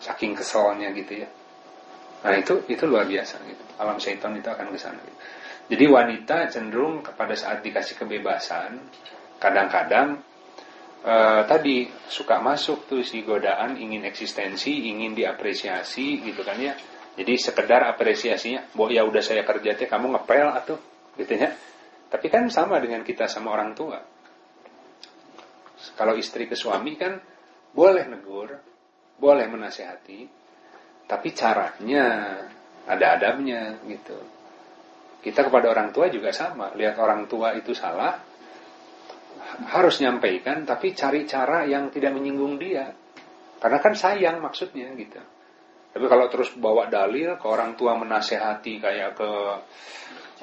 Saking keselnya gitu ya. Nah itu luar biasa gitu. Alam syaitan itu akan ke sana. Gitu. Jadi wanita cenderung pada saat dikasih kebebasan kadang-kadang tadi suka masuk tuh si godaan, ingin eksistensi, ingin diapresiasi gitu kan ya. Jadi sekedar apresiasinya, "Boh ya udah saya kerja teh kamu ngepel atuh." Gitu ya. Tapi kan sama dengan kita sama orang tua. Kalau istri ke suami kan boleh negur, boleh menasihati, tapi caranya ada adabnya gitu. Kita kepada orang tua juga sama, lihat orang tua itu salah harus nyampaikan, tapi cari cara yang tidak menyinggung dia, karena kan sayang maksudnya gitu. Tapi kalau terus bawa dalil ke orang tua menasehati kayak ke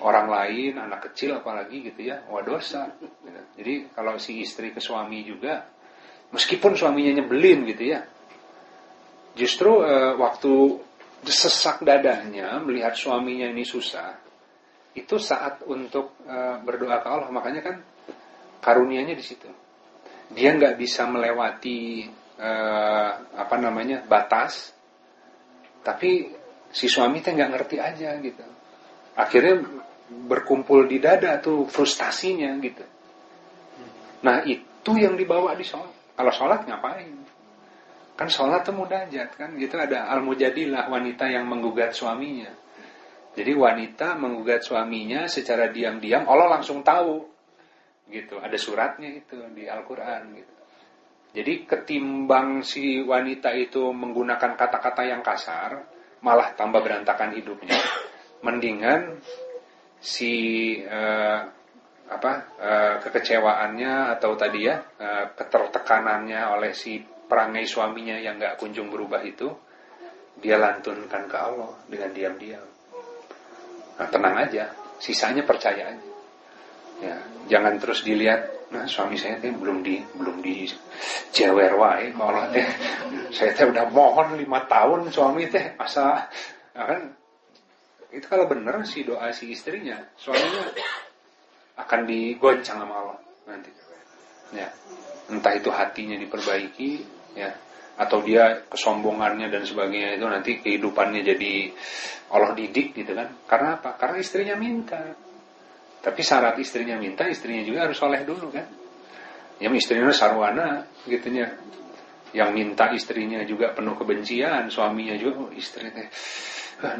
orang lain, anak kecil apalagi gitu ya, wah dosa gitu. Jadi kalau si istri ke suami juga, meskipun suaminya nyebelin gitu ya, justru waktu sesak dadanya melihat suaminya ini susah, itu saat untuk berdoa ke Allah. Makanya kan karunianya di situ. Dia nggak bisa melewati batas, tapi si suami teh nggak ngerti aja gitu. Akhirnya berkumpul di dada tuh frustasinya gitu. Nah itu yang dibawa di sholat. Kalau sholat ngapain? Kan sholat tuh munajat kan gitu. Ada al-mujadilah, wanita yang menggugat suaminya. Jadi wanita menggugat suaminya secara diam-diam, Allah langsung tahu. Gitu, ada suratnya itu di Al-Quran gitu. Jadi ketimbang si wanita itu menggunakan kata-kata yang kasar, malah tambah berantakan hidupnya. Mendingan si kekecewaannya atau tadi ya ketertekanannya oleh si perangai suaminya yang gak kunjung berubah itu, dia lantunkan ke Allah dengan diam-diam. Nah tenang aja, sisanya percaya aja. Ya, jangan terus dilihat, nah suami saya teh belum di jewer wae ka Allah teh. Saya teh udah mohon 5 tahun suami teh asa nah kan. Itu kalau bener si doa si istrinya, suaminya akan digoncang sama Allah nanti. Ya. Entah itu hatinya diperbaiki ya, atau dia kesombongannya dan sebagainya itu nanti kehidupannya jadi Allah didik gitu kan. Karena apa? Karena istrinya minta. Tapi syarat istrinya minta, istrinya juga harus soleh dulu kan. Yang istrinya sarwana gitunya. Yang minta istrinya juga penuh kebencian, suaminya juga istrinya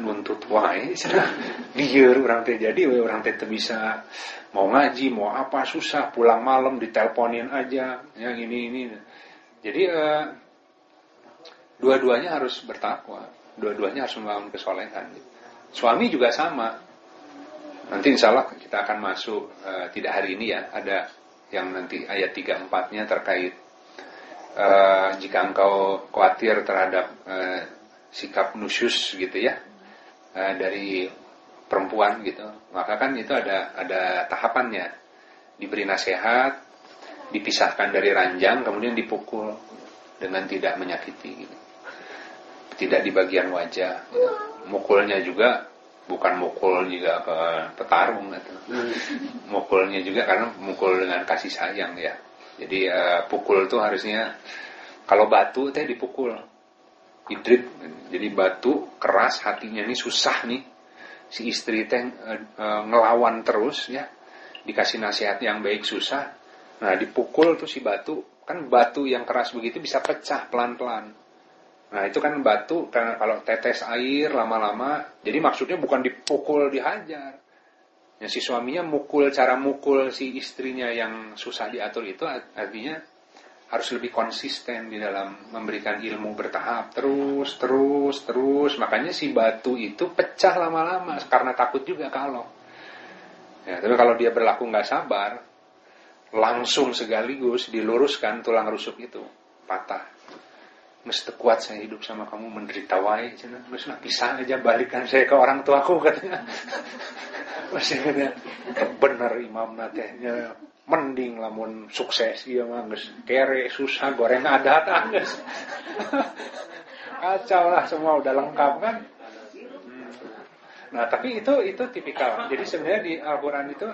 nuntut wae cenah. Dieur urang teh jadi we urang teh bisa mau ngaji, mau apa susah, pulang malam diteleponin aja, yang ini. Jadi dua-duanya harus bertakwa, dua-duanya harus membangun kesolehan. Suami juga sama. Nanti insya Allah kita akan masuk tidak hari ini ya, ada yang nanti ayat 3-4-nya terkait jika engkau khawatir terhadap sikap nusyus gitu ya dari perempuan gitu, maka kan itu ada tahapannya, diberi nasihat, dipisahkan dari ranjang, kemudian dipukul dengan tidak menyakiti gitu. Tidak di bagian wajah gitu. Mukulnya juga bukan mukul juga ke petarung gitu. Mukulnya juga karena mukul dengan kasih sayang ya. Jadi pukul tuh harusnya kalau batu teh dipukul. Idrit. Jadi batu keras, hatinya ini susah nih. Si istri teh ngelawan terus ya. Dikasih nasihat yang baik susah. Nah, dipukul tuh si batu. Kan batu yang keras begitu bisa pecah pelan-pelan. Nah itu kan batu, karena kalau tetes air lama-lama, jadi maksudnya bukan dipukul, dihajar. Ya, si suaminya mukul, cara mukul si istrinya yang susah diatur itu artinya harus lebih konsisten di dalam memberikan ilmu bertahap, terus. Makanya si batu itu pecah lama-lama, karena takut juga kalau. Ya, tapi kalau dia berlaku nggak sabar, langsung sekaligus diluruskan tulang rusuk itu, patah. Mesti kuat saya hidup sama kamu, menderita wae cenah, mesti pisah aja, balikan saya ke orang tuaku katanya. Mesti bener imamna teh Mending lamun sukses dia mah geus kere susah goreng adat geus. Kacau lah, semua udah lengkap kan. Nah, tapi itu tipikal. Jadi sebenarnya di Al-Qur'an itu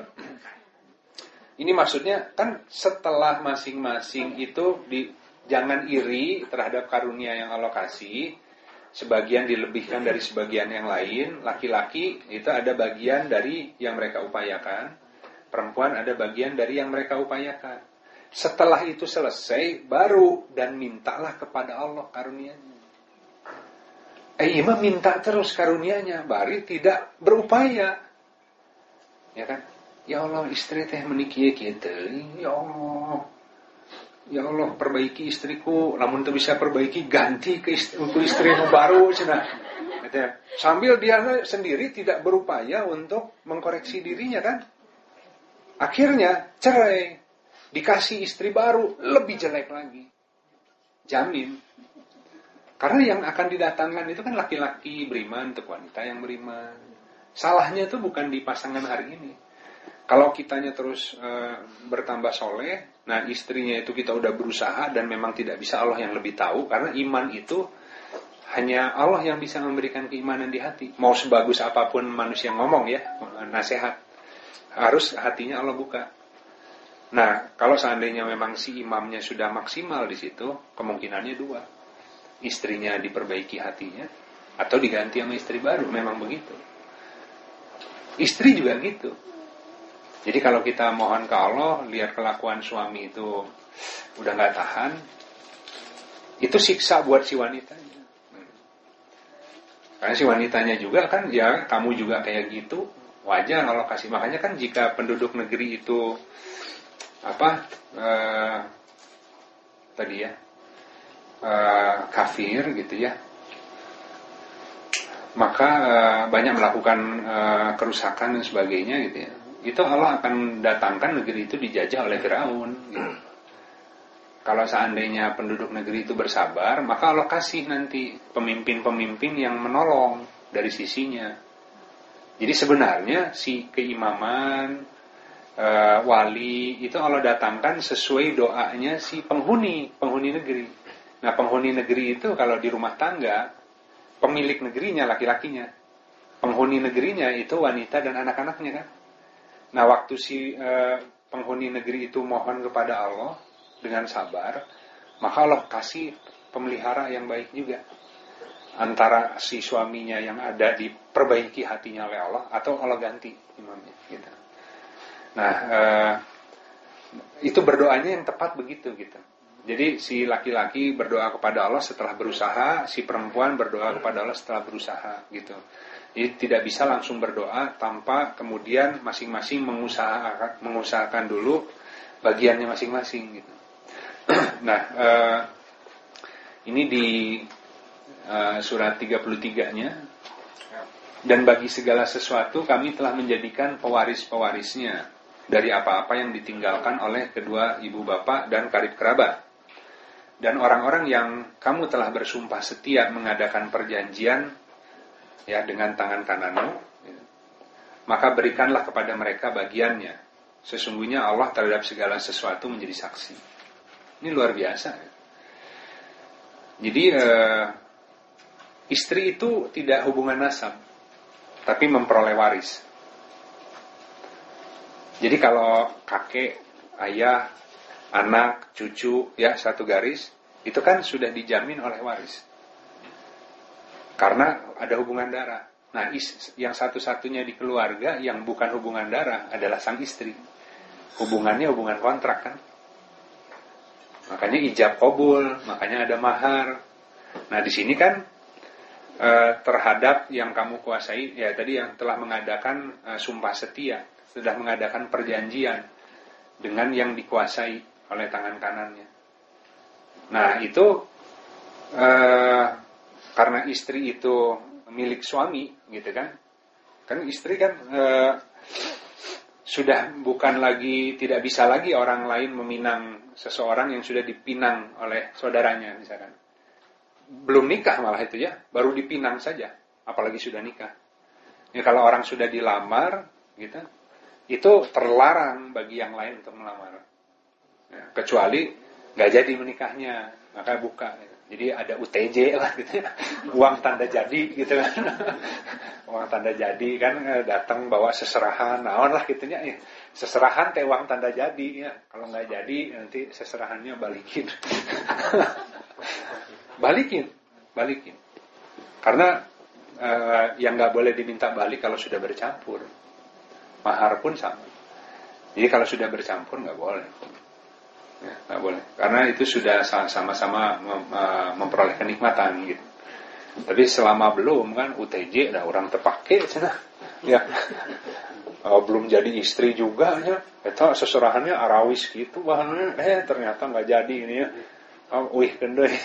ini maksudnya kan setelah masing-masing itu jangan iri terhadap karunia yang Allah kasih. Sebagian dilebihkan dari sebagian yang lain. Laki-laki itu ada bagian dari yang mereka upayakan. Perempuan ada bagian dari yang mereka upayakan. Setelah itu selesai, baru dan mintalah kepada Allah karunianya. Ima minta terus karunianya, bari tidak berupaya. Ya kan? Ya Allah, istri teh menikih kita. Ya Allah. Ya Allah, perbaiki istriku. Namun itu bisa perbaiki, ganti ke istrimu baru. Cina. Sambil dia sendiri tidak berupaya untuk mengkoreksi dirinya kan. Akhirnya cerai, dikasih istri baru, lebih jelek lagi. Jamin. Karena yang akan didatangkan itu kan laki-laki beriman, untuk wanita yang beriman. Salahnya itu bukan di pasangan hari ini. Kalau kitanya terus bertambah soleh, nah istrinya itu kita udah berusaha dan memang tidak bisa, Allah yang lebih tahu. Karena iman itu hanya Allah yang bisa memberikan keimanan di hati. Mau sebagus apapun manusia ngomong ya, nasihat. Harus hatinya Allah buka. Nah, kalau seandainya memang si imamnya sudah maksimal di situ, kemungkinannya dua. Istrinya diperbaiki hatinya atau diganti sama istri baru, memang begitu. Istri juga gitu. Jadi kalau kita mohon ke Allah, lihat kelakuan suami itu udah gak tahan, itu siksa buat si wanitanya. Karena si wanitanya juga kan, ya kamu juga kayak gitu. Wajar kalau kasih, makanya kan jika penduduk negeri itu kafir gitu ya, maka banyak melakukan kerusakan dan sebagainya gitu ya, itu Allah akan datangkan negeri itu dijajah oleh Firaun gitu. Kalau seandainya penduduk negeri itu bersabar, maka Allah kasih nanti pemimpin-pemimpin yang menolong dari sisinya. Jadi sebenarnya si keimaman, wali, itu Allah datangkan sesuai doanya si penghuni negeri. Nah penghuni negeri itu kalau di rumah tangga, pemilik negerinya laki-lakinya. Penghuni negerinya itu wanita dan anak-anaknya kan. Nah waktu si penghuni negeri itu mohon kepada Allah dengan sabar, maka Allah kasih pemelihara yang baik juga. Antara si suaminya yang ada diperbaiki hatinya oleh Allah atau Allah ganti imamnya gitu. Nah itu berdoanya yang tepat begitu gitu. Jadi si laki-laki berdoa kepada Allah setelah berusaha, si perempuan berdoa kepada Allah setelah berusaha gitu. Jadi tidak bisa langsung berdoa tanpa kemudian masing-masing mengusahakan dulu bagiannya masing-masing gitu. Nah ini di surat 33-nya. Dan bagi segala sesuatu kami telah menjadikan pewaris-pewarisnya dari apa-apa yang ditinggalkan oleh kedua ibu bapa dan karib kerabat. Dan orang-orang yang kamu telah bersumpah setia mengadakan perjanjian ya dengan tangan kananmu, maka berikanlah kepada mereka bagiannya. Sesungguhnya Allah terhadap segala sesuatu menjadi saksi. Ini luar biasa ya. Jadi istri itu tidak hubungan nasab, tapi memperoleh waris. Jadi kalau kakek, ayah, anak, cucu, ya satu garis, itu kan sudah dijamin oleh waris. Karena ada hubungan darah. Nah, yang satu-satunya di keluarga yang bukan hubungan darah adalah sang istri. Hubungannya hubungan kontrak kan. Makanya ijab qabul, makanya ada mahar. Nah, di sini kan terhadap yang kamu kuasai, ya tadi yang telah mengadakan sumpah setia, sudah mengadakan perjanjian dengan yang dikuasai oleh tangan kanannya. Nah itu karena istri itu milik suami gitu kan, kan istri kan sudah bukan lagi, tidak bisa lagi orang lain meminang seseorang yang sudah dipinang oleh saudaranya misalkan. Belum nikah malah itu ya, baru dipinang saja, apalagi sudah nikah. Ya, kalau orang sudah dilamar, gitu, itu terlarang bagi yang lain untuk melamar. Ya, kecuali nggak jadi menikahnya, maka buka. Jadi ada UTJ lah gitu ya. Uang tanda jadi gitu kan. Uang tanda jadi kan datang bawa seserahan, naon lah gitunya ya. Seserahan teh uang tanda jadi ya. Kalau nggak jadi nanti seserahannya balikin. Balikin. Karena yang nggak boleh diminta balik kalau sudah bercampur. Mahar pun sama. Jadi kalau sudah bercampur nggak boleh. Ya, nggak boleh, karena itu sudah sama-sama memperoleh kenikmatan gitu. Tapi selama belum kan UTJ ada orang terpakai cina, ya belum jadi istri juga ya, itu seserahannya arawis gitu bahannya, ternyata nggak jadi ini ya, wih kendoi.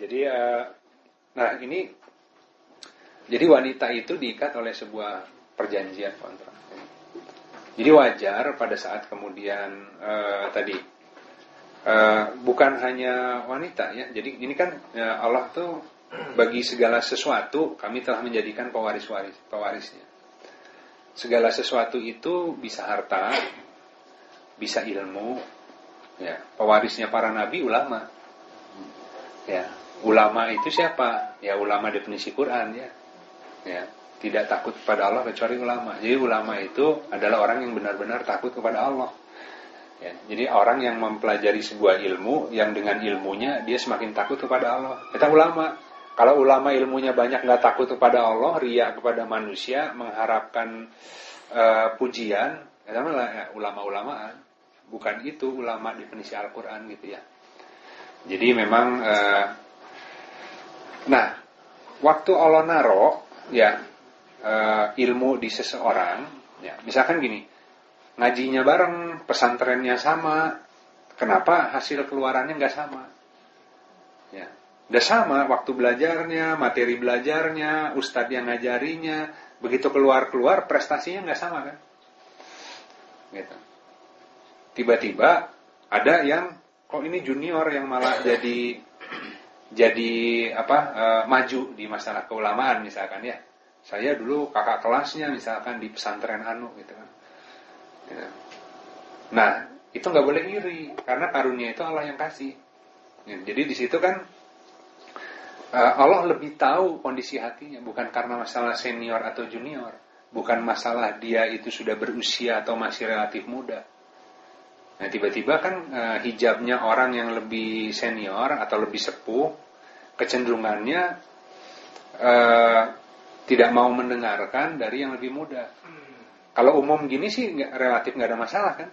Jadi nah ini, jadi wanita itu diikat oleh sebuah perjanjian kontrak. Jadi wajar pada saat kemudian bukan hanya wanita ya. Jadi ini kan ya Allah tuh bagi segala sesuatu kami telah menjadikan pewarisnya. Segala sesuatu itu bisa harta, bisa ilmu. Ya, pewarisnya para nabi ulama. Ya, ulama itu siapa? Ya ulama definisi Quran ya. Ya. Tidak takut kepada Allah kecuali ulama. Jadi ulama itu adalah orang yang benar-benar takut kepada Allah ya. Jadi orang yang mempelajari sebuah ilmu, yang dengan ilmunya dia semakin takut kepada Allah. Itu ulama. Kalau ulama ilmunya banyak gak takut kepada Allah, riya kepada manusia, mengharapkan pujian, itu ya, ulama-ulamaan. Bukan itu ulama definisi Al-Quran gitu ya. Jadi memang nah, waktu Allah naro ya ilmu di seseorang ya, misalkan gini, ngajinya bareng, pesantrennya sama, kenapa hasil keluarannya gak sama ya, udah sama waktu belajarnya, materi belajarnya, ustadz yang ngajarinya, begitu keluar-keluar prestasinya gak sama kan gitu. Tiba-tiba ada yang kok ini junior yang malah jadi apa maju di masalah keulamaan misalkan ya. Saya dulu kakak kelasnya misalkan di pesantren anu gitu kan. Ya. Nah, itu enggak boleh iri karena karunia itu Allah yang kasih. Ya, jadi di situ kan Allah lebih tahu kondisi hatinya, bukan karena masalah senior atau junior, bukan masalah dia itu sudah berusia atau masih relatif muda. Nah, tiba-tiba kan hijabnya orang yang lebih senior atau lebih sepuh kecenderungannya tidak mau mendengarkan dari yang lebih muda. Kalau umum gini sih relatif nggak ada masalah kan?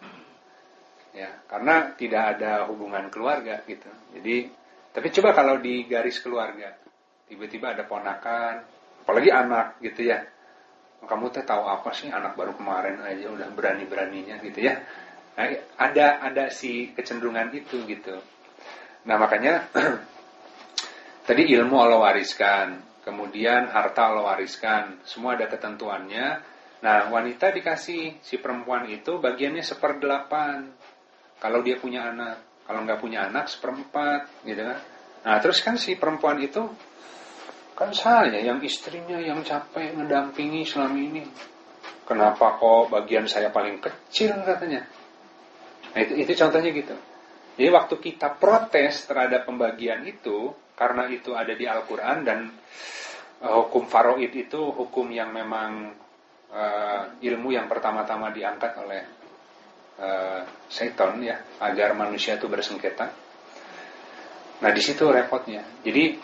Ya, karena tidak ada hubungan keluarga gitu. Jadi, tapi coba kalau di garis keluarga, tiba-tiba ada ponakan, apalagi anak gitu ya. Kamu teh tahu apa sih, anak baru kemarin aja udah berani-beraninya gitu ya. Nah, ada si kecenderungan itu gitu. Nah, makanya tadi ilmu Allah wariskan. Kemudian harta Allah wariskan. Semua ada ketentuannya. Nah, wanita dikasih, si perempuan itu bagiannya 1/8. Kalau dia punya anak. Kalau nggak punya anak 1/4 gitu kan. Nah, terus kan si perempuan itu kan saya yang istrinya yang capek mendampingi selama ini. Kenapa kok bagian saya paling kecil katanya. Nah, itu contohnya gitu. Jadi waktu kita protes terhadap pembagian itu, karena itu ada di Al-Quran dan hukum faraid itu hukum yang memang ilmu yang pertama-tama diangkat oleh setan ya, agar manusia itu bersengketa. Nah di situ repotnya. Jadi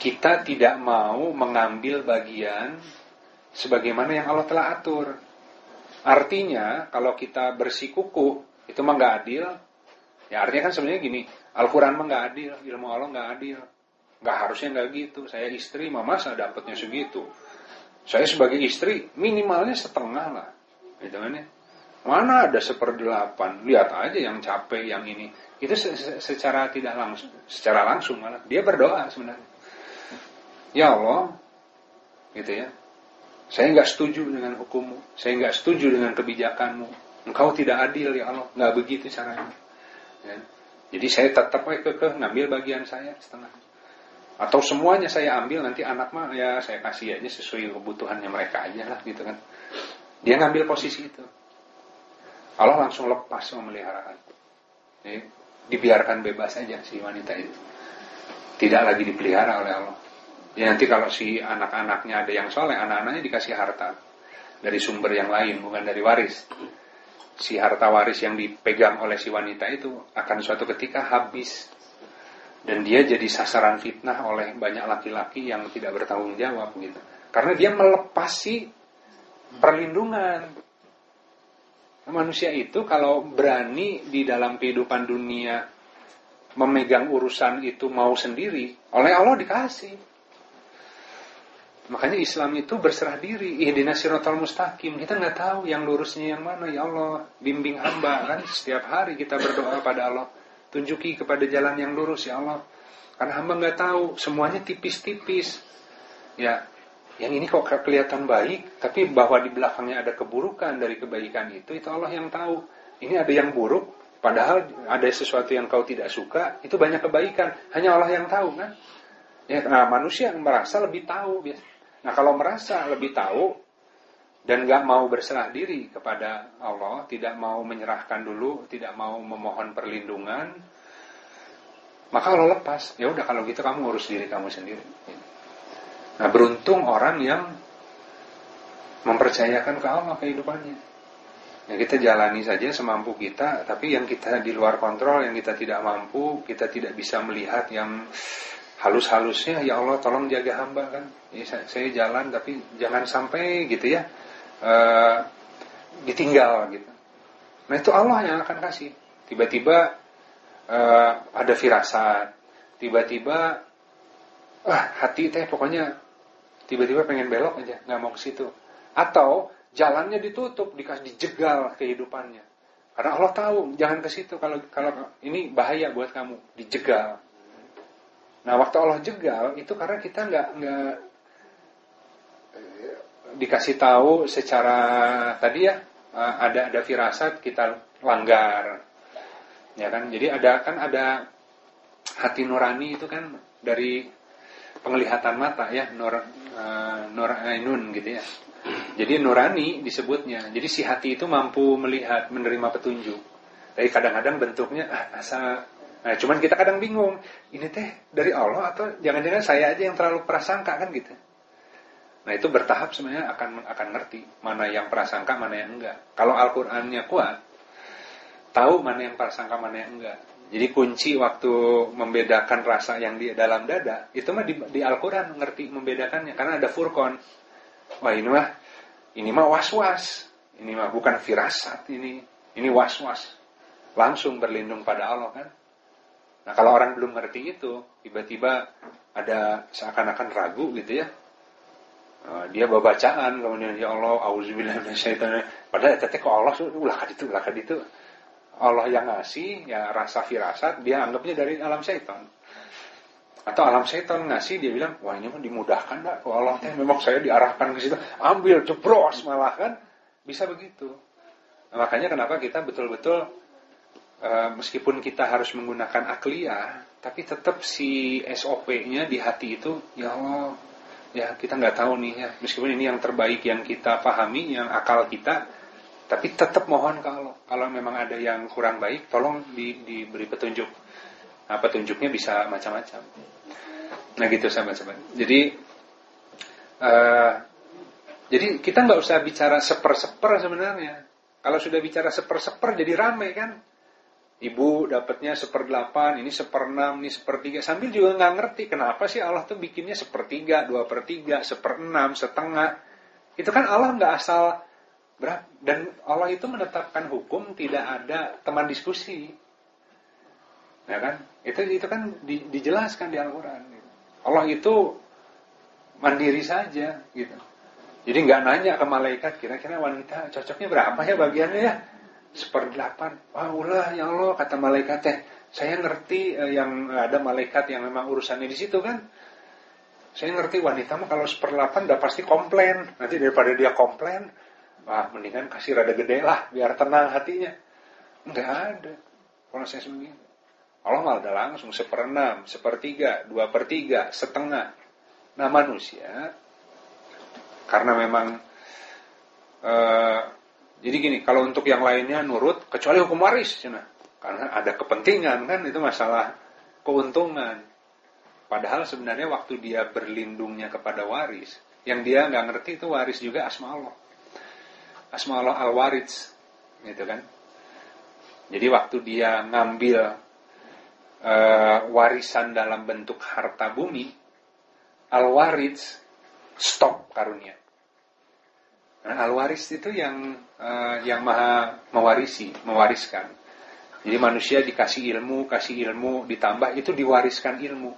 kita tidak mau mengambil bagian sebagaimana yang Allah telah atur. Artinya kalau kita bersikuku itu mah nggak adil. Ya artinya kan sebenarnya gini, Al-Quran mah nggak adil, ilmu Allah nggak adil. Nggak harusnya nggak gitu. Saya istri, mama saya dapatnya segitu. Saya sebagai istri minimalnya setengah lah. Gitu kan ya. Mana ada 1/8? Lihat aja yang capek, yang ini. Itu secara tidak langsung, secara langsung malah dia berdoa sebenarnya. Ya Allah, gitu ya. Saya nggak setuju dengan hukummu. Saya nggak setuju dengan kebijakanmu. Engkau tidak adil ya Allah. Nggak begitu caranya. Ya. Jadi saya tetap ngambil bagian saya setengah. Atau semuanya saya ambil, nanti anak mah ya saya kasih aja sesuai kebutuhannya mereka aja lah gitu kan. Dia ngambil posisi itu. Allah langsung lepas memeliharaan. Jadi, dibiarkan bebas aja si wanita itu. Tidak lagi dipelihara oleh Allah. Ya nanti kalau si anak-anaknya ada yang soleh, anak-anaknya dikasih harta dari sumber yang lain, bukan dari waris. Si harta waris yang dipegang oleh si wanita itu akan suatu ketika habis. Dan dia jadi sasaran fitnah oleh banyak laki-laki yang tidak bertanggung jawab gitu. Karena dia melepasi perlindungan. Manusia itu kalau berani di dalam kehidupan dunia memegang urusan itu mau sendiri, oleh Allah dikasih. Makanya Islam itu berserah diri. Ihdinas siratal mustaqim. Kita nggak tahu yang lurusnya yang mana, ya Allah bimbing hamba kan. Setiap hari kita berdoa pada Allah, tunjuki kepada jalan yang lurus ya Allah. Karena hamba nggak tahu, semuanya tipis-tipis. Ya, yang ini kok kelihatan baik, tapi bahwa di belakangnya ada keburukan dari kebaikan itu Allah yang tahu. Ini ada yang buruk. Padahal ada sesuatu yang kau tidak suka, itu banyak kebaikan. Hanya Allah yang tahu kan? Ya, nah manusia yang merasa lebih tahu. Nah kalau merasa lebih tahu dan gak mau berserah diri kepada Allah, tidak mau menyerahkan dulu, tidak mau memohon perlindungan, maka Allah lepas. Ya udah kalau gitu kamu urus diri kamu sendiri. Nah beruntung orang yang mempercayakan ke Allah kehidupannya. Ya, kita jalani saja semampu kita, tapi yang kita di luar kontrol, yang kita tidak mampu, kita tidak bisa melihat yang halus-halusnya, ya Allah tolong jaga hamba kan. Ya, saya jalan tapi jangan sampai gitu ya ditinggal gitu. Nah itu Allah yang akan kasih. Tiba-tiba ada firasat, tiba-tiba hati teh pokoknya tiba-tiba pengen belok aja, nggak mau ke situ. Atau jalannya ditutup, dikasih dijegal kehidupannya. Karena Allah tahu, jangan ke situ kalau ini bahaya buat kamu, dijegal. Nah, waktu Allah jegal itu karena kita nggak dikasih tahu secara tadi ya, ada firasat kita langgar. Ya kan? Jadi ada hati nurani itu kan dari penglihatan mata ya, nurainun gitu ya. Jadi nurani disebutnya. Jadi si hati itu mampu melihat, menerima petunjuk. Tapi kadang-kadang bentuknya asa. Nah, cuman kita kadang bingung, ini teh dari Allah atau jangan-jangan saya aja yang terlalu prasangka kan gitu. Nah, itu bertahap sebenarnya akan ngerti mana yang prasangka, mana yang enggak. Kalau Al-Qur'annya kuat, tahu mana yang prasangka, mana yang enggak. Jadi kunci waktu membedakan rasa yang di dalam dada, itu mah di Al-Qur'an ngerti membedakannya karena ada Furqan. Wah ini mah was-was, ini mah bukan firasat, ini was-was, langsung berlindung pada Allah kan. Nah kalau orang belum ngerti itu, tiba-tiba ada seakan-akan ragu gitu ya, dia babacaan kemudian ya Allah, auzubillahiminasyaitonirrajim, padahal teteh kok Allah ulah kaditu, Allah yang ngasih ya rasa firasat, dia anggapnya dari alam syaitan. Atau alam setan ngasih, dia bilang, wah ini mah dimudahkan dah, kok Allah teh memang saya diarahkan ke situ, ambil jebros malah kan, bisa begitu. Nah, makanya kenapa kita betul-betul meskipun kita harus menggunakan akliyah, tapi tetap si SOP-nya di hati itu, ya Allah, ya kita nggak tahu nih ya, meskipun ini yang terbaik yang kita pahami, yang akal kita, tapi tetap mohon kalau memang ada yang kurang baik, tolong diberi petunjuk. Nah, petunjuknya bisa macam-macam. Nah gitu sahabat-sahabat. Jadi kita nggak usah bicara seper-seper sebenarnya. Kalau sudah bicara seper-seper jadi ramai kan. Ibu dapatnya 1/8, ini 1/6, ini 1/3. Sambil juga nggak ngerti kenapa sih Allah tuh bikinnya 1/3, 2/3, 1/6, setengah. Itu kan Allah nggak asal berapa. Dan Allah itu menetapkan hukum tidak ada teman diskusi. Ya kan? Itu kan dijelaskan di Al-Qur'an gitu. Allah itu mandiri saja gitu. Jadi enggak nanya ke malaikat kira-kira wanita cocoknya berapa ya bagiannya ya? 1/8. Wah, ulah ya Allah kata malaikat teh. Saya ngerti yang ada malaikat yang memang urusannya di situ kan. Saya ngerti wanita mah kalau 1/8 udah pasti komplain. Nanti daripada dia komplain, wah mendingan kasih rada gede lah biar tenang hatinya. Enggak ada. Kalau saya sembunyi Allah malah ada langsung 1/6, 1/3, 2/3, setengah. Nah manusia, karena memang Jadi gini, kalau untuk yang lainnya nurut, kecuali hukum waris, cina, karena ada kepentingan kan, itu masalah keuntungan. Padahal sebenarnya waktu dia berlindungnya kepada waris, yang dia nggak ngerti itu waris juga asma Allah al-waris, gitu kan. Jadi waktu dia ngambil warisan dalam bentuk harta bumi, al-waris stop karunia. Nah, al-waris itu yang maha mewarisi, mewariskan. Jadi manusia dikasih ilmu, ditambah itu diwariskan ilmu.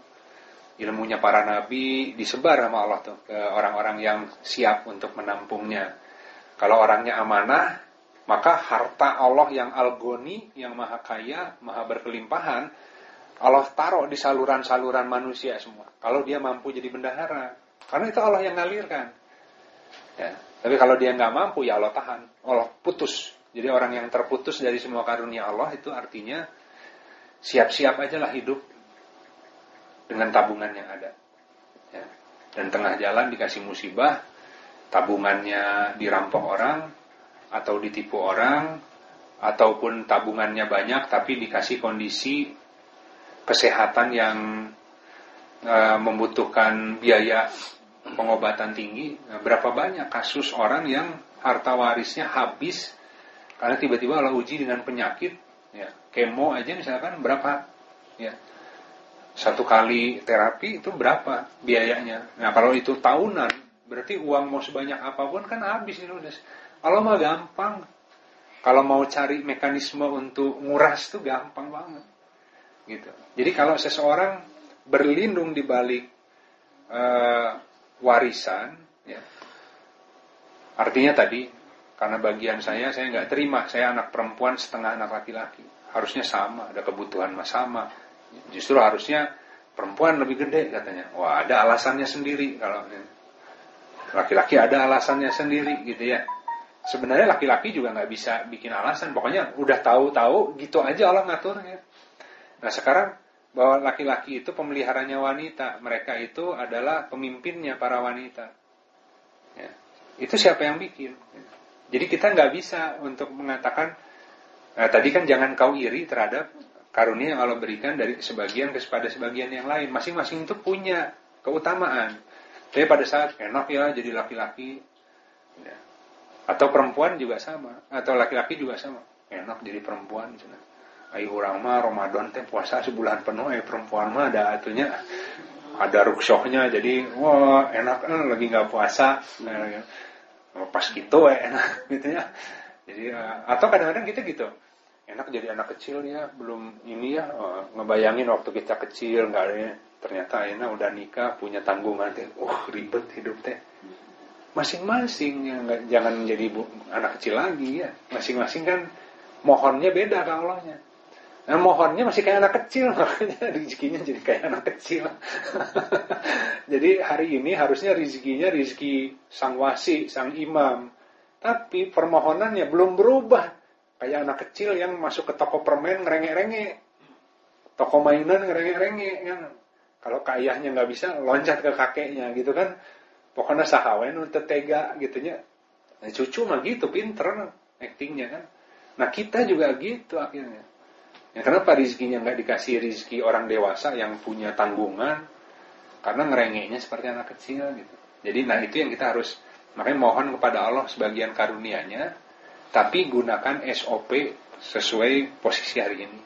Ilmunya para nabi disebar sama Allah tuh ke orang-orang yang siap untuk menampungnya. Kalau orangnya amanah, maka harta Allah yang al-Ghani, yang maha kaya, maha berkelimpahan, Allah taruh di saluran-saluran manusia semua. Kalau dia mampu jadi bendahara, karena itu Allah yang ngalirkan. Ya. Tapi kalau dia nggak mampu, ya Allah tahan, Allah putus. Jadi orang yang terputus dari semua karunia Allah itu artinya siap-siap aja lah hidup dengan tabungan yang ada. Ya. Dan tengah jalan dikasih musibah, tabungannya dirampok orang, atau ditipu orang, ataupun tabungannya banyak tapi dikasih kondisi kesehatan yang membutuhkan biaya pengobatan tinggi. Berapa banyak kasus orang yang harta warisnya habis karena tiba-tiba Allah uji dengan penyakit, ya, kemo aja misalkan berapa, ya, satu kali terapi itu berapa biayanya. Nah kalau itu tahunan, berarti uang mau sebanyak apapun kan habis itu. Allah mah gampang. Kalau mau cari mekanisme untuk nguras tuh gampang banget. Gitu. Jadi kalau seseorang berlindung di balik warisan, ya, artinya tadi karena bagian saya nggak terima. Saya anak perempuan setengah anak laki-laki. Harusnya sama, ada kebutuhan mah sama. Justru harusnya perempuan lebih gede katanya. Wah ada alasannya sendiri kalau laki-laki ada alasannya sendiri gitu ya. Sebenarnya laki-laki juga nggak bisa bikin alasan. Pokoknya udah tahu-tahu gitu aja Allah ngaturnya. Nah sekarang bahwa laki-laki itu pemeliharanya wanita, mereka itu adalah pemimpinnya para wanita. Ya. Itu siapa yang bikin? Jadi kita nggak bisa untuk mengatakan tadi kan jangan kau iri terhadap karunia yang Allah berikan dari sebagian kepada sebagian yang lain. Masing-masing itu punya keutamaan. Tapi pada saat enak ya jadi laki-laki, ya. Atau perempuan juga sama, atau laki-laki juga sama, enak jadi perempuan. Ayo orang mah Ramadan teh puasa sebulan penuh, perempuan mah ada atunya, ada rukshohnya, jadi wah enak lagi nggak puasa, pas gitu enak gitunya. Jadi atau kadang-kadang kita gitu, enak jadi anak kecilnya belum ini ya, ngebayangin waktu kita kecil nggak ada. Ternyata Aina udah nikah, punya tanggungan teh. Ribet hidup teh. Masing-masing jangan menjadi anak kecil lagi ya. Masing-masing kan mohonnya beda ke Allahnya. Nah, mohonnya masih kayak anak kecil, makanya rezekinya jadi kayak anak kecil. Jadi hari ini harusnya rezekinya rezeki sang wasi, sang imam. Tapi permohonannya belum berubah. Kayak anak kecil yang masuk ke toko permen ngerengek-rengek. Toko mainan ngerengek-rengek kan. Kalau ke ayahnya nggak bisa, loncat ke kakeknya gitu kan. Pokoknya sahawain untuk tega gitunya. Nah, cucu mah gitu, pinter actingnya kan. Nah kita juga gitu akhirnya. Ya, kenapa rizkinya nggak dikasih rizki orang dewasa yang punya tanggungan? Karena ngerengeknya seperti anak kecil gitu. Jadi nah itu yang kita harus, makanya mohon kepada Allah sebagian karunianya, tapi gunakan SOP sesuai posisi hari ini.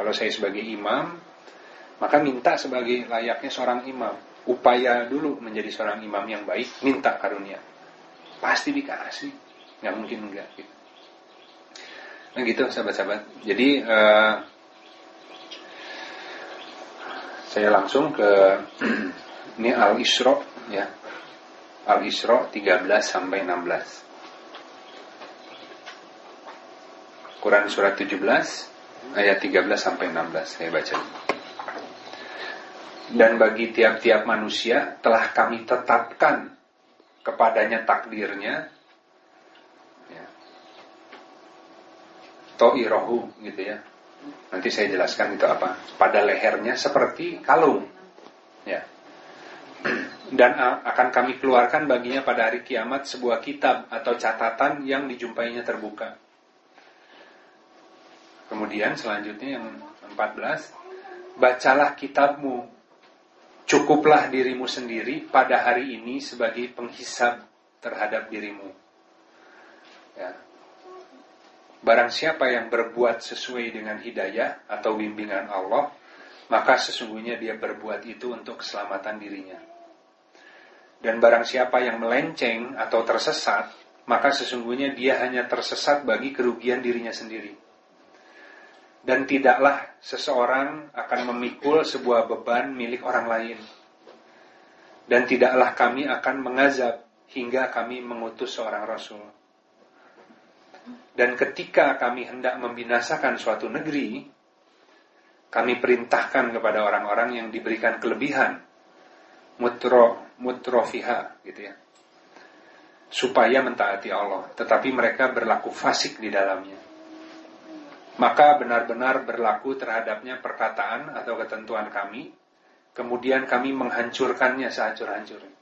Kalau saya sebagai imam, maka minta sebagai layaknya seorang imam. Upaya dulu menjadi seorang imam yang baik, minta karunia. Pasti dikasih, nggak mungkin enggak. Gitu. Nah gitu sahabat-sahabat. Jadi saya langsung ke ini Al-Isra ya. Al-Isra 13 sampai 16. Quran surat 17 ayat 13 sampai 16 saya baca. Dan bagi tiap-tiap manusia telah kami tetapkan kepadanya takdirnya, ya. To'irohu gitu ya. Nanti saya jelaskan itu apa. Pada lehernya seperti kalung, ya. Dan akan kami keluarkan baginya pada hari kiamat sebuah kitab atau catatan yang dijumpainya terbuka. Kemudian selanjutnya yang 14, bacalah kitabmu, cukuplah dirimu sendiri pada hari ini sebagai penghisab terhadap dirimu. Ya. Barang siapa yang berbuat sesuai dengan hidayah atau bimbingan Allah, maka sesungguhnya dia berbuat itu untuk keselamatan dirinya. Dan barang siapa yang melenceng atau tersesat, maka sesungguhnya dia hanya tersesat bagi kerugian dirinya sendiri. Dan tidaklah seseorang akan memikul sebuah beban milik orang lain. Dan tidaklah kami akan mengazab hingga kami mengutus seorang rasul. Dan ketika kami hendak membinasakan suatu negeri, kami perintahkan kepada orang-orang yang diberikan kelebihan, mutrofiha gitu ya, supaya mentaati Allah, tetapi mereka berlaku fasik di dalamnya. Maka benar-benar berlaku terhadapnya perkataan atau ketentuan kami, kemudian kami menghancurkannya sehancur-hancurnya.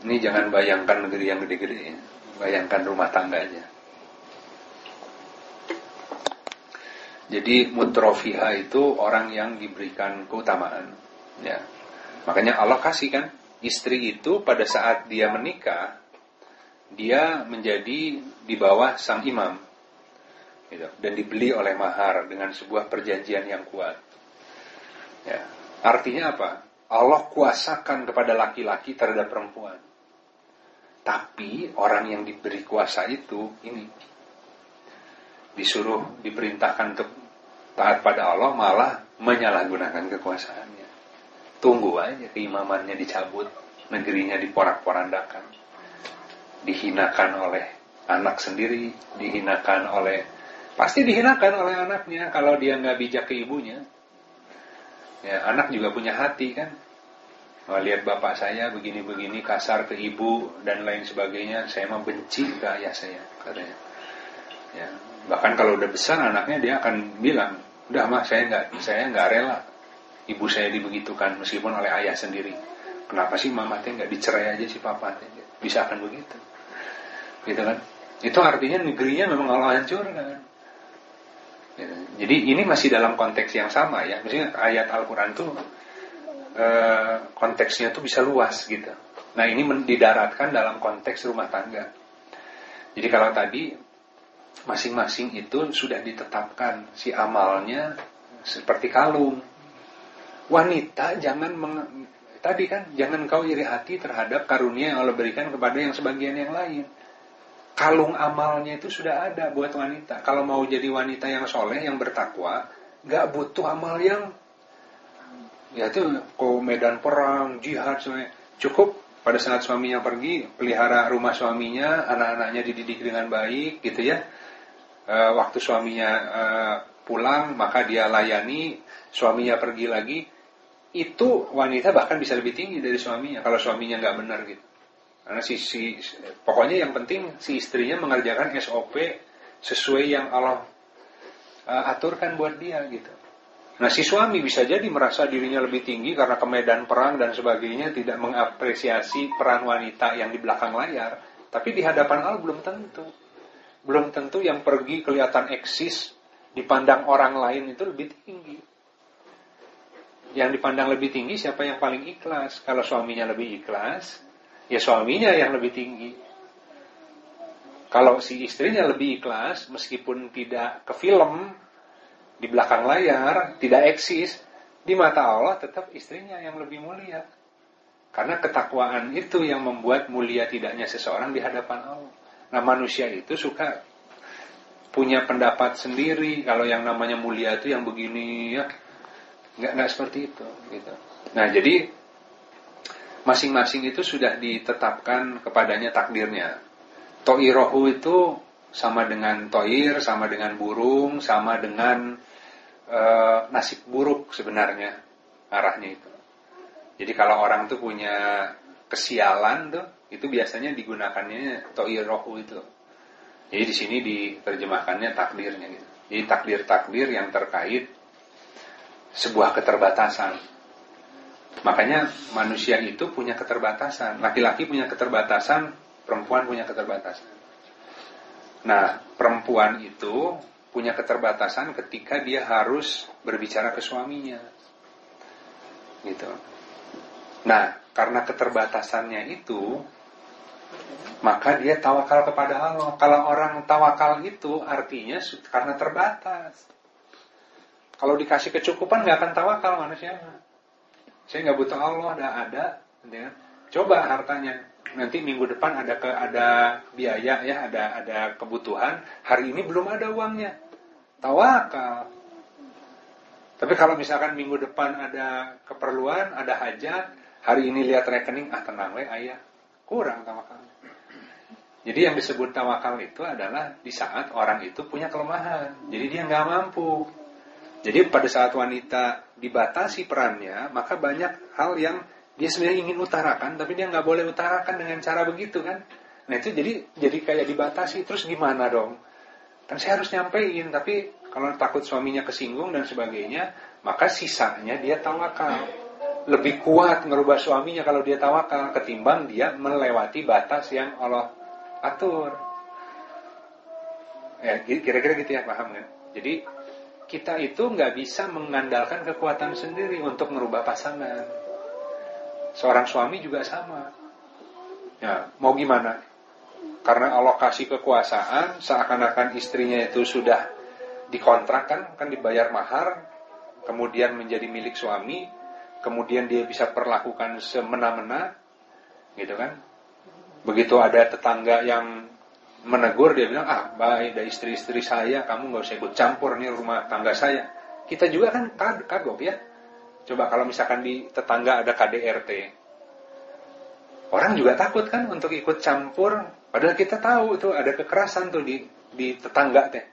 Ini jangan bayangkan negeri yang gede-gede, bayangkan rumah tangganya. Jadi mutrofiha itu orang yang diberikan keutamaan. Ya. Makanya Allah kasih kan, istri itu pada saat dia menikah, dia menjadi di bawah sang imam. Gitu. Dan dibeli oleh mahar dengan sebuah perjanjian yang kuat. Ya. Artinya apa? Allah kuasakan kepada laki-laki terhadap perempuan. Tapi orang yang diberi kuasa itu, ini disuruh, diperintahkan untuk taat pada Allah, malah menyalahgunakan kekuasaannya. Tunggu aja keimamannya dicabut, negerinya diporak-porandakan, dihinakan oleh anak sendiri, dihinakan oleh, pasti dihinakan oleh anaknya kalau dia nggak bijak ke ibunya. Ya, anak juga punya hati kan. Kalau lihat bapak saya begini-begini kasar ke ibu dan lain sebagainya, saya membenci ke ayah saya katanya. Ya, bahkan kalau udah besar anaknya dia akan bilang, udah mah saya nggak rela ibu saya dibegitukan meskipun oleh ayah sendiri. Kenapa sih mamanya nggak dicerai aja si papanya? Bisa akan begitu, gitu kan? Itu artinya negerinya memang Allah hancurkan. Gitu. Jadi ini masih dalam konteks yang sama ya. Maksudnya ayat Al-Quran tuh konteksnya tuh bisa luas gitu. Nah ini didaratkan dalam konteks rumah tangga. Jadi kalau tadi masing-masing itu sudah ditetapkan si amalnya seperti kalung. Wanita jangan tadi kan, jangan kau iri hati terhadap karunia yang Allah berikan kepada yang sebagian yang lain. Kalung amalnya itu sudah ada buat wanita. Kalau mau jadi wanita yang soleh, yang bertakwa, gak butuh amal yang yaitu kau medan perang, jihad semuanya. Cukup pada saat suaminya pergi, pelihara rumah suaminya, anak-anaknya dididik dengan baik gitu ya. Waktu suaminya pulang, maka dia layani. Suaminya pergi lagi, itu wanita bahkan bisa lebih tinggi dari suaminya kalau suaminya nggak benar gitu. Karena pokoknya yang penting si istrinya mengerjakan SOP sesuai yang Allah aturkan buat dia gitu. Nah si suami bisa jadi merasa dirinya lebih tinggi karena ke medan perang dan sebagainya, tidak mengapresiasi peran wanita yang di belakang layar. Tapi di hadapan Allah belum tentu. Belum tentu yang pergi kelihatan eksis, dipandang orang lain itu lebih tinggi. Yang dipandang lebih tinggi siapa yang paling ikhlas? Kalau suaminya lebih ikhlas, ya suaminya yang lebih tinggi. Kalau si istrinya lebih ikhlas, meskipun tidak ke film, di belakang layar, tidak eksis, di mata Allah tetap istrinya yang lebih mulia. Karena ketakwaan itu yang membuat mulia tidaknya seseorang di hadapan Allah. Nah manusia itu suka punya pendapat sendiri. Kalau yang namanya mulia itu yang begini ya, nggak seperti itu. Gitu. Nah jadi masing-masing itu sudah ditetapkan kepadanya takdirnya. To'irohu itu sama dengan to'ir, sama dengan burung, sama dengan nasib buruk sebenarnya arahnya itu. Jadi kalau orang tuh punya kesialan tuh, itu biasanya digunakannya to'irohu itu. Jadi di sini diterjemahkannya takdirnya gitu. Jadi takdir-takdir yang terkait sebuah keterbatasan. Makanya manusia itu punya keterbatasan. Laki-laki punya keterbatasan, perempuan punya keterbatasan. Nah, perempuan itu punya keterbatasan ketika dia harus berbicara ke suaminya. Gitu. Nah, karena keterbatasannya itu, maka dia tawakal kepada Allah. Kalau orang tawakal itu artinya karena terbatas. Kalau dikasih kecukupan nggak akan tawakal manusia. Saya nggak butuh Allah, dah ada. Ya. Coba hartanya. Nanti minggu depan ada biaya ya, ada kebutuhan. Hari ini belum ada uangnya. Tawakal. Tapi kalau misalkan minggu depan ada keperluan, ada hajat, hari ini lihat rekening, ah tenang we ayah. Kurang tawakal. Jadi yang disebut tawakal itu adalah di saat orang itu punya kelemahan. Jadi dia nggak mampu. Jadi pada saat wanita dibatasi perannya, maka banyak hal yang dia sebenarnya ingin utarakan, tapi dia nggak boleh utarakan dengan cara begitu kan? Nah itu jadi kayak dibatasi, terus gimana dong? Kan saya harus nyampein, tapi kalau takut suaminya kesinggung dan sebagainya, maka sisanya dia tawakal. Lebih kuat ngerubah suaminya kalau dia tawakal ketimbang dia melewati batas yang Allah atur. Ya kira-kira gitu ya, paham kan? Jadi kita itu nggak bisa mengandalkan kekuatan sendiri untuk merubah pasangan. Seorang suami juga sama. Ya, mau gimana? Karena Allah kasih kekuasaan, seakan-akan istrinya itu sudah dikontrakkan, kan dibayar mahar, kemudian menjadi milik suami, kemudian dia bisa perlakukan semena-mena, gitu kan? Begitu ada tetangga yang menegur, dia bilang, ah baik, ada istri-istri saya, kamu gak usah ikut campur nih rumah tangga saya. Kita juga kan kagok ya. Coba kalau misalkan di tetangga ada KDRT, orang juga takut kan untuk ikut campur. Padahal kita tahu tuh ada kekerasan tuh di tetangga teh.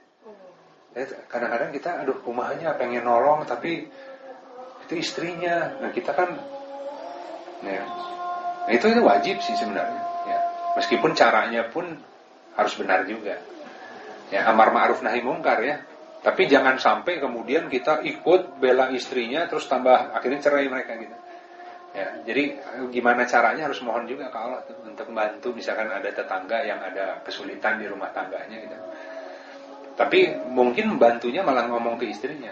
Kadang-kadang kita aduh rumahnya pengen nolong, tapi itu istrinya. Nah kita kan ya. Nah, itu wajib sih sebenarnya ya. Meskipun caranya pun harus benar juga. Ya, amar ma'ruf nahi mungkar ya. Tapi jangan sampai kemudian kita ikut bela istrinya terus tambah akhirnya cerai mereka gitu. Ya, jadi gimana caranya harus mohon juga ke Allah tuh, untuk membantu misalkan ada tetangga yang ada kesulitan di rumah tangganya gitu. Tapi mungkin bantunya malah ngomong ke istrinya.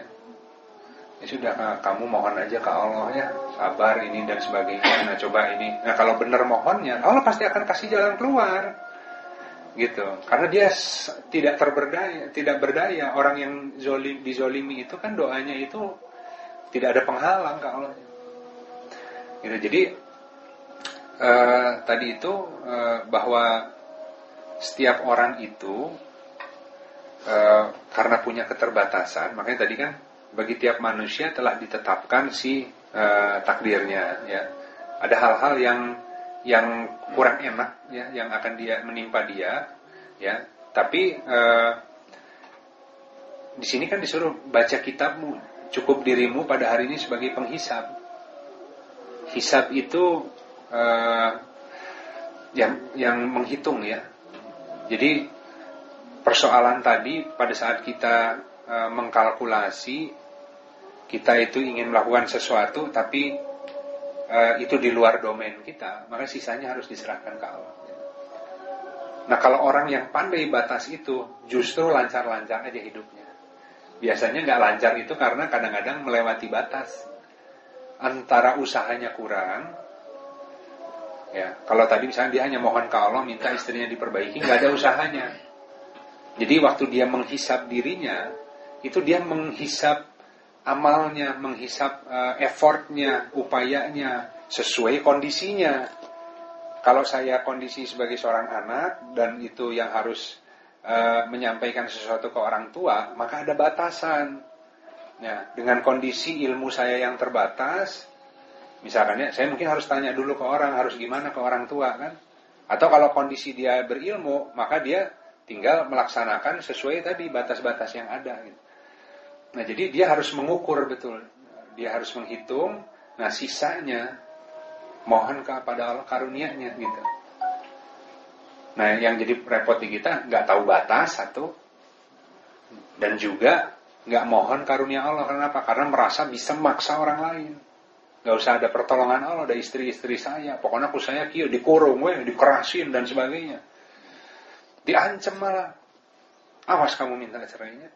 Ya sudah, kamu mohon aja ke Allah ya, sabar ini dan sebagainya. Nah, coba ini. Nah, kalau benar mohonnya, Allah pasti akan kasih jalan keluar. Gitu, karena dia tidak berdaya. Orang yang dizolimi itu kan doanya itu tidak ada penghalang ke Allah. Gitu, jadi tadi itu bahwa setiap orang itu karena punya keterbatasan, makanya tadi kan bagi tiap manusia telah ditetapkan si takdirnya. Ya, ada hal-hal yang kurang enak ya yang akan dia menimpa dia ya, tapi di sini kan disuruh baca kitabmu, cukup dirimu pada hari ini sebagai penghisab. Hisab itu yang menghitung ya. Jadi persoalan tadi pada saat kita mengkalkulasi, kita itu ingin melakukan sesuatu tapi itu di luar domain kita, maka sisanya harus diserahkan ke Allah. Nah kalau orang yang pandai batas itu, justru lancar-lancar aja hidupnya. Biasanya gak lancar itu karena kadang-kadang melewati batas. Antara usahanya kurang ya. Kalau tadi misalnya dia hanya mohon ke Allah, minta istrinya diperbaiki, gak ada usahanya. Jadi waktu dia menghisap dirinya, itu dia menghisap amalnya, menghisap effortnya, upayanya sesuai kondisinya. Kalau saya kondisi sebagai seorang anak dan itu yang harus menyampaikan sesuatu ke orang tua, maka ada batasan. Ya, dengan kondisi ilmu saya yang terbatas, misalkan ya, saya mungkin harus tanya dulu ke orang, harus gimana ke orang tua kan? Atau kalau kondisi dia berilmu, maka dia tinggal melaksanakan sesuai tadi batas-batas yang ada. Gitu. Nah jadi dia harus mengukur betul, dia harus menghitung. Nah sisanya mohon kepada Allah karunia-Nya gitu. Nah yang jadi repot di kita nggak tahu batas satu, dan juga nggak mohon karunia Allah. Kenapa? Karena merasa bisa maksa orang lain. Gak usah ada pertolongan Allah dari istri-istri saya. Pokoknya aku saya kieu dikurung weh, dikerasin dan sebagainya. Diancam malah. Awas kamu minta cerainya.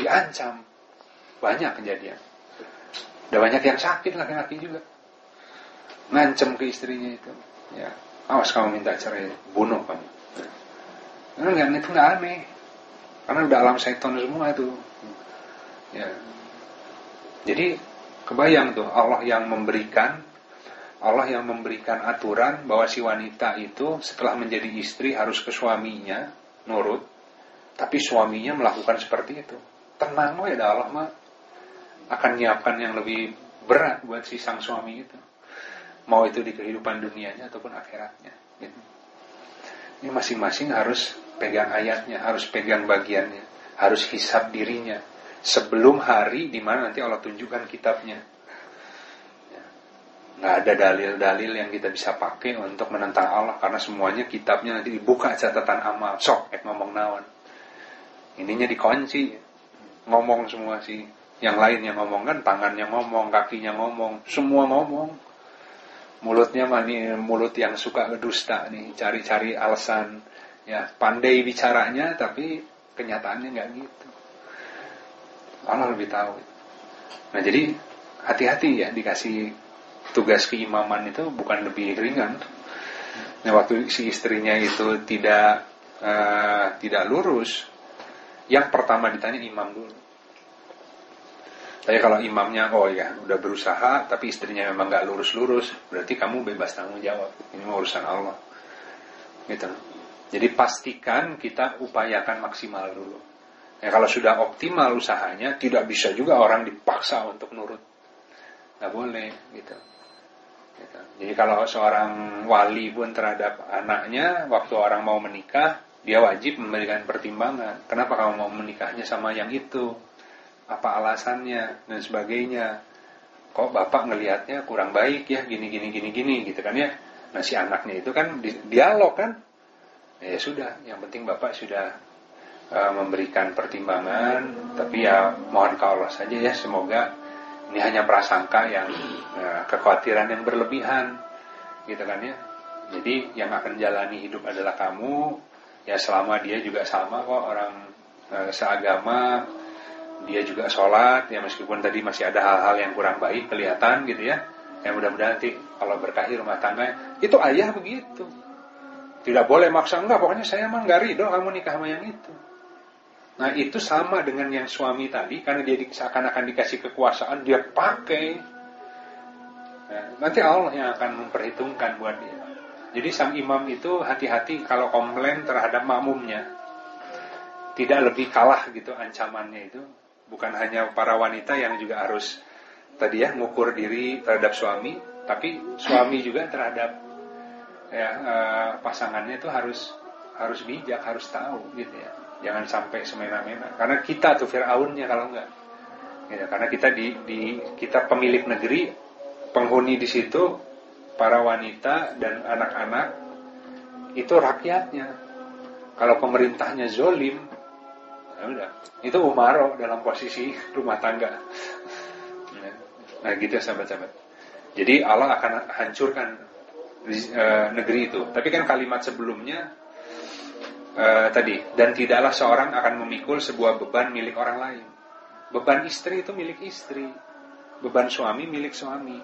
Diancam. Banyak kejadian. Ada banyak yang sakit laki-laki juga. Ngancam ke istrinya itu. Ya, awas kamu minta cerai, bunuh kamu. Karena itu enggak aneh. Karena udah alam setan semua itu. Ya. Jadi kebayang tuh, Allah yang memberikan aturan bahwa si wanita itu setelah menjadi istri harus ke suaminya nurut, tapi suaminya melakukan seperti itu. Tenang loh ya Allah mah akan nyiapkan yang lebih berat buat si sang suami itu, mau itu di kehidupan dunianya ataupun akhiratnya. Gitu. Ini masing-masing harus pegang ayatnya, harus pegang bagiannya, harus hisab dirinya. Sebelum hari di mana nanti Allah tunjukkan kitabnya. Nggak ada dalil-dalil yang kita bisa pakai untuk menentang Allah. Karena semuanya kitabnya nanti dibuka catatan amal. Sok, ngomong naon. Ininya dikunci. Ngomong semua sih. Yang lainnya ngomong kan, tangannya ngomong, kakinya ngomong. Semua ngomong. Mulutnya mah nih, mulut yang suka berdusta nih. Cari-cari alasan. Ya, pandai bicaranya tapi kenyataannya nggak gitu. Allah lebih tahu. Nah jadi hati-hati ya, dikasih tugas keimaman itu bukan lebih ringan. Nah waktu si istrinya itu tidak lurus, yang pertama ditanya imam dulu. Tapi kalau imamnya oh ya udah berusaha tapi istrinya memang nggak lurus, berarti kamu bebas tanggung jawab. Ini mah urusan Allah. Gitu. Jadi pastikan kita upayakan maksimal dulu. Ya, kalau sudah optimal usahanya, tidak bisa juga orang dipaksa untuk nurut. Nggak boleh, gitu. Jadi kalau seorang wali pun terhadap anaknya, waktu orang mau menikah, dia wajib memberikan pertimbangan. Kenapa kamu mau menikahnya sama yang itu? Apa alasannya? Dan sebagainya. Kok bapak ngelihatnya kurang baik ya, gini, gitu kan ya. Nah si anaknya itu kan dialog kan. Ya sudah, yang penting bapak sudah memberikan pertimbangan, tapi ya mohon ke Allah saja ya, semoga ini hanya prasangka yang kekhawatiran yang berlebihan, gitu kan ya. Jadi yang akan jalani hidup adalah kamu, ya selama dia juga sama kok orang seagama, dia juga sholat, ya meskipun tadi masih ada hal-hal yang kurang baik kelihatan gitu ya. Ya mudah-mudahan nanti kalau berkahi rumah tangga, itu ayah begitu, tidak boleh maksa enggak, pokoknya saya emang nggak ridho kamu nikah sama yang itu. Nah itu sama dengan yang suami tadi. Karena dia seakan-akan dikasih kekuasaan, dia pakai. Nah, nanti Allah yang akan memperhitungkan buat dia. Jadi sang imam itu hati-hati kalau komplain terhadap makmumnya. Tidak lebih kalah gitu ancamannya itu. Bukan hanya para wanita yang juga harus tadi ya ngukur diri terhadap suami, tapi suami juga terhadap ya, pasangannya itu harus bijak, harus tahu gitu ya. Jangan sampai semena-mena. Karena kita tuh Fir'aunnya kalau enggak. Ya, karena kita kita pemilik negeri, penghuni di situ, para wanita dan anak-anak itu rakyatnya. Kalau pemerintahnya zolim, ya udah, itu umaro dalam posisi rumah tangga. Nah gitu ya sahabat-sahabat. Jadi Allah akan hancurkan negeri itu. Tapi kan kalimat sebelumnya. Tadi, dan tidaklah seorang akan memikul sebuah beban milik orang lain. Beban istri itu milik istri, beban suami milik suami.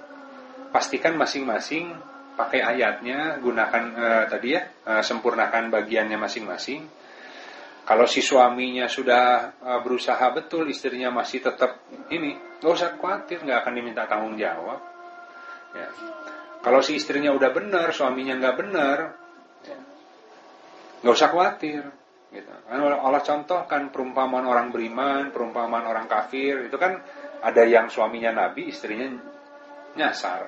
Pastikan masing-masing pakai ayatnya, gunakan tadi ya, sempurnakan bagiannya masing-masing. Kalau si suaminya sudah berusaha betul, istrinya masih tetap ini, nggak usah khawatir, nggak akan diminta tanggung jawab. Ya. Kalau si istrinya udah benar, suaminya nggak benar. Nggak usah khawatir, gitu. Allah contohkan perumpamaan orang beriman, perumpamaan orang kafir, itu kan ada yang suaminya nabi, istrinya nyasar.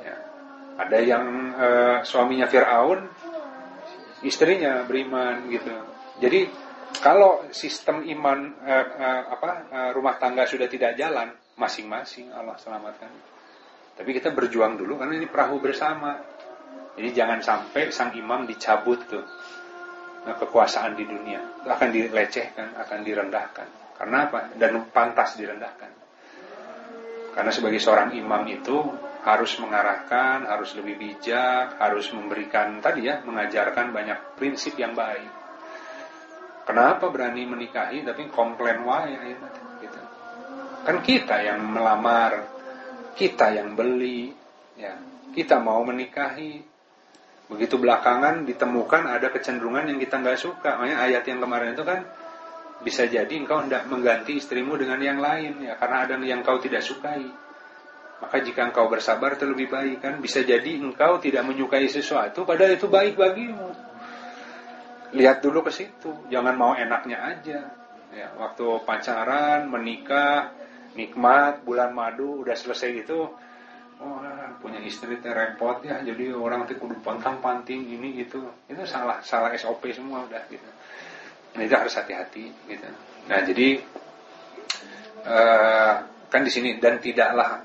Ya. Ada yang suaminya Fir'aun, istrinya beriman, gitu. Jadi kalau sistem iman rumah tangga sudah tidak jalan, masing-masing Allah selamatkan. Tapi kita berjuang dulu karena ini perahu bersama. Jadi jangan sampai sang imam dicabut tuh kekuasaan di dunia. Itu akan dilecehkan, akan direndahkan. Karena apa? Dan pantas direndahkan. Karena sebagai seorang imam itu harus mengarahkan, harus lebih bijak, harus memberikan tadi ya, mengajarkan banyak prinsip yang baik. Kenapa berani menikahi tapi komplain wae ya, gitu. Kan kita yang melamar, kita yang beli, ya, kita mau menikahi. Begitu belakangan ditemukan ada kecenderungan yang kita nggak suka. Makanya ayat yang kemarin itu kan bisa jadi engkau hendak mengganti istrimu dengan yang lain ya, karena ada yang engkau tidak sukai. Maka jika engkau bersabar itu lebih baik kan. Bisa jadi engkau tidak menyukai sesuatu padahal itu baik bagimu. Lihat dulu ke situ. Jangan mau enaknya aja ya. Waktu pacaran, menikah, nikmat, bulan madu, udah selesai gitu, wah punya istri itu repot ya. Jadi orang itu kudu pantang-panting ini gitu. Itu salah SOP semua udah gitu. Nah itu harus hati-hati gitu. Nah jadi kan di sini, dan tidaklah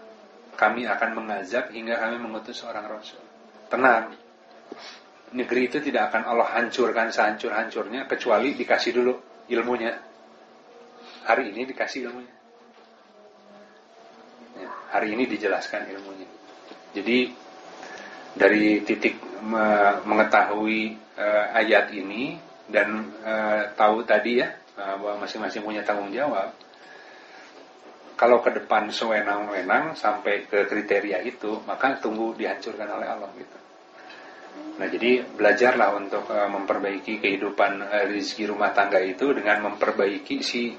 kami akan mengazab hingga kami mengutus seorang Rasul. Tenang, negeri itu tidak akan Allah hancurkan sehancur-hancurnya, kecuali dikasih dulu ilmunya. Hari ini dikasih ilmunya ya, hari ini dijelaskan ilmunya. Jadi dari titik mengetahui ayat ini, dan tahu tadi ya, bahwa masing-masing punya tanggung jawab. Kalau ke depan sewenang-wenang sampai ke kriteria itu, maka tunggu dihancurkan oleh Allah gitu. Nah jadi belajarlah untuk memperbaiki kehidupan rezeki rumah tangga itu dengan memperbaiki si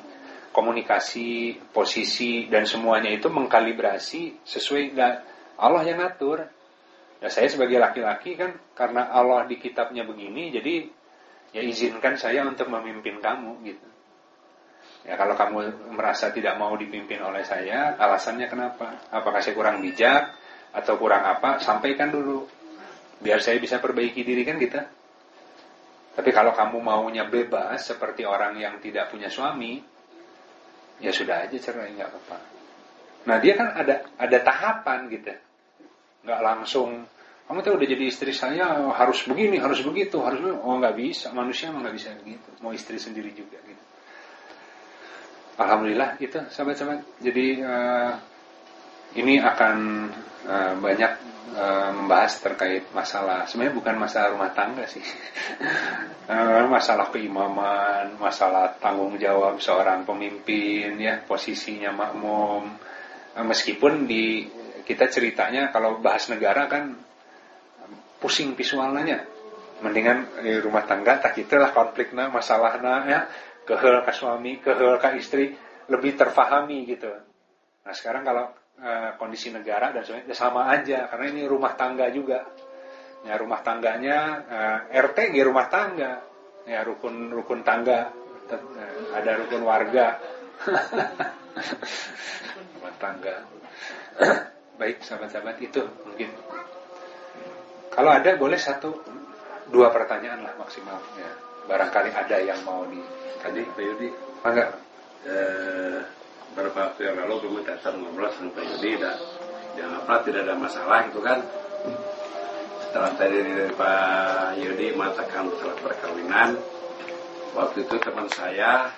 komunikasi, posisi, dan semuanya itu mengkalibrasi sesuai Allah yang ngatur. Nah saya sebagai laki-laki kan, karena Allah di kitabnya begini, jadi ya izinkan saya untuk memimpin kamu gitu. Ya kalau kamu merasa tidak mau dipimpin oleh saya, alasannya kenapa? Apakah saya kurang bijak atau kurang apa? Sampaikan dulu, biar saya bisa perbaiki diri kan kita. Tapi kalau kamu maunya bebas seperti orang yang tidak punya suami, ya sudah aja cerai, nggak apa-apa. Nah dia kan ada tahapan gitu, nggak langsung kamu tuh udah jadi istri saya harus begini, harus begitu, harus begini. Oh nggak bisa, manusia mah nggak bisa begitu, mau istri sendiri juga gitu. Alhamdulillah itu sahabat-sahabat. Jadi ini akan banyak membahas terkait masalah. Sebenarnya bukan masalah rumah tangga sih. Masalah keimaman, masalah tanggung jawab seorang pemimpin ya, posisinya makmum. Meskipun di kita ceritanya kalau bahas negara kan pusing visualnya. Mendingan di rumah tangga tak itulah konfliknya, masalahnya ya. Kehel ke suami, kehel ke istri, lebih terfahami gitu. Nah sekarang kalau kondisi negara dan sebagainya sama aja, karena ini rumah tangga juga. Ya rumah tangganya RT di rumah tangga, ya rukun tangga, ada rukun warga, rumah tangga. Baik sahabat-sahabat itu mungkin. Kalau ada boleh 1-2 pertanyaan lah maksimal. Ya. Barangkali ada yang mau di tadi Pak Yudi, beberapa waktu yang lalu kamu datang ngobrol dengan Pak Yudi, tidak ada masalah itu kan. Setelah tadi Pak Yudi mengatakan masalah perkawinan, waktu itu teman saya,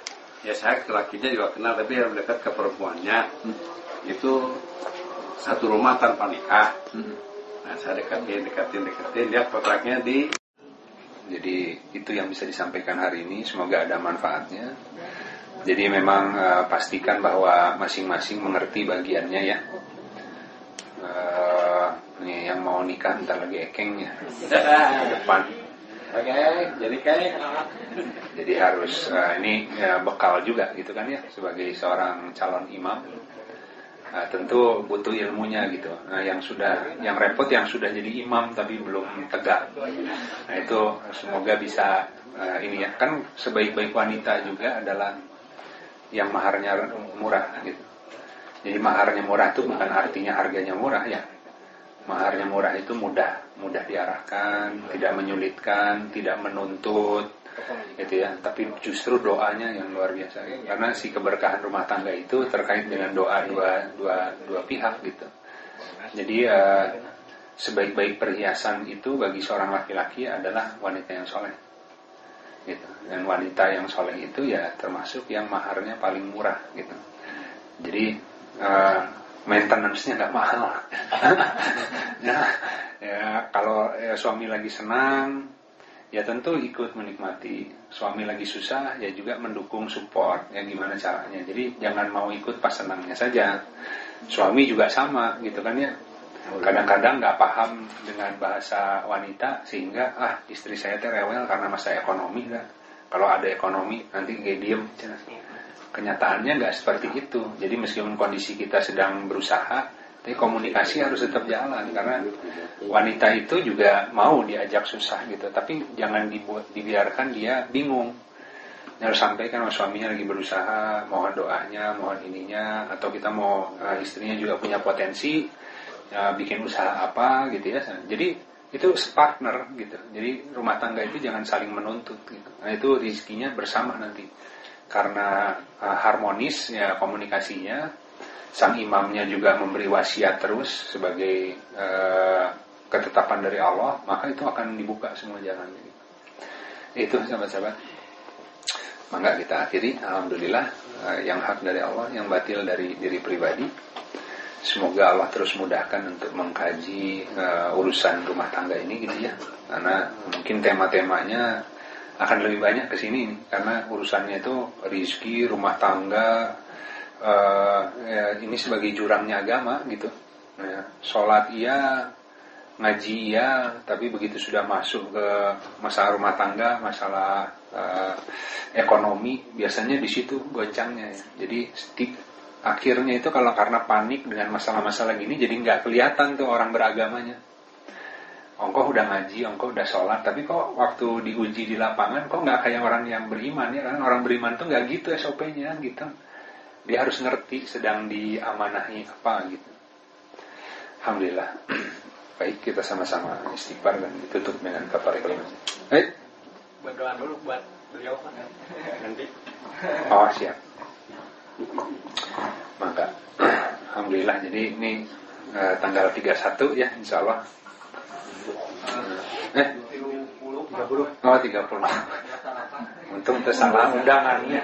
ya saya lakinya juga kenal, tapi yang dekat ke perempuannya, itu satu rumah tanpa nikah. Nah saya dekatin, dia kontraknya di. Jadi itu yang bisa disampaikan hari ini, semoga ada manfaatnya. Jadi memang pastikan bahwa masing-masing mengerti bagiannya ya. Nih yang mau nikah ntar lagi ekengnya ke depan. Okay, jadi kayak jadi harus ini bekal juga gitu kan ya, sebagai seorang calon imam. Tentu butuh ilmunya gitu. Nah, yang repot yang sudah jadi imam tapi belum tegak. Nah itu semoga bisa ini ya. Kan sebaik-baik wanita juga adalah yang maharnya murah gitu. Jadi maharnya murah itu bukan artinya harganya murah ya. Maharnya murah itu mudah diarahkan, tidak menyulitkan, tidak menuntut gitu ya, tapi justru doanya yang luar biasa gitu. Karena si keberkahan rumah tangga itu terkait dengan doa dua pihak gitu. Jadi sebaik-baik perhiasan itu bagi seorang laki-laki adalah wanita yang soleh gitu. Dan wanita yang soleh itu ya termasuk yang maharnya paling murah gitu. Jadi maintenance-nya nggak mahal. Ya, kalau ya, suami lagi senang, ya tentu ikut menikmati. Suami lagi susah, ya juga mendukung, support. Ya gimana caranya? Jadi jangan mau ikut pas senangnya saja. Suami juga sama, gitu kan ya. Kadang-kadang nggak paham dengan bahasa wanita, sehingga istri saya terewel karena masalah ekonomi lah. Kalau ada ekonomi nanti kayak diem. Kenyataannya nggak seperti itu. Jadi meskipun kondisi kita sedang berusaha, tapi komunikasi harus tetap jalan. Karena wanita itu juga mau diajak susah gitu, tapi jangan dibiarkan dia bingung. Harus sampaikan sama suaminya lagi berusaha, mohon doanya, mohon ininya. Atau kita mau istrinya juga punya potensi, bikin usaha apa gitu ya. Jadi itu partner gitu. Jadi rumah tangga itu jangan saling menuntut gitu. Nah itu rezekinya bersama nanti. Karena harmonis ya komunikasinya. Sang imamnya juga memberi wasiat terus sebagai ketetapan dari Allah, maka itu akan dibuka semua jalannya gitu. Itu sahabat-sahabat. Maka kita akhiri, alhamdulillah, yang hak dari Allah, yang batil dari diri pribadi. Semoga Allah terus mudahkan untuk mengkaji urusan rumah tangga ini gitu ya. Karena mungkin tema-temanya akan lebih banyak ke sini karena urusannya itu rezeki, rumah tangga, ini sebagai jurangnya agama gitu. Ya, salat iya, ngaji iya, tapi begitu sudah masuk ke masalah rumah tangga, masalah ekonomi, biasanya di situ goncangnya ya. Jadi akhirnya itu kalau karena panik dengan masalah-masalah gini, jadi nggak kelihatan tuh orang beragamanya. Engkau udah ngaji, engkau udah sholat, tapi kok waktu diuji di lapangan, kok nggak kayak orang yang beriman ya? Kan orang beriman tuh nggak gitu SOP-nya gitu. Dia harus ngerti sedang diamanahi apa gitu. Alhamdulillah. Baik, kita sama-sama istighfar dan ditutup dengan kabar kalimat. Baik. Berdoa dulu buat beliau kan nanti. Oh siap. Maka alhamdulillah, jadi ini tanggal 31 ya insyaallah. 30. Oh 30. Untung tersalah undangannya.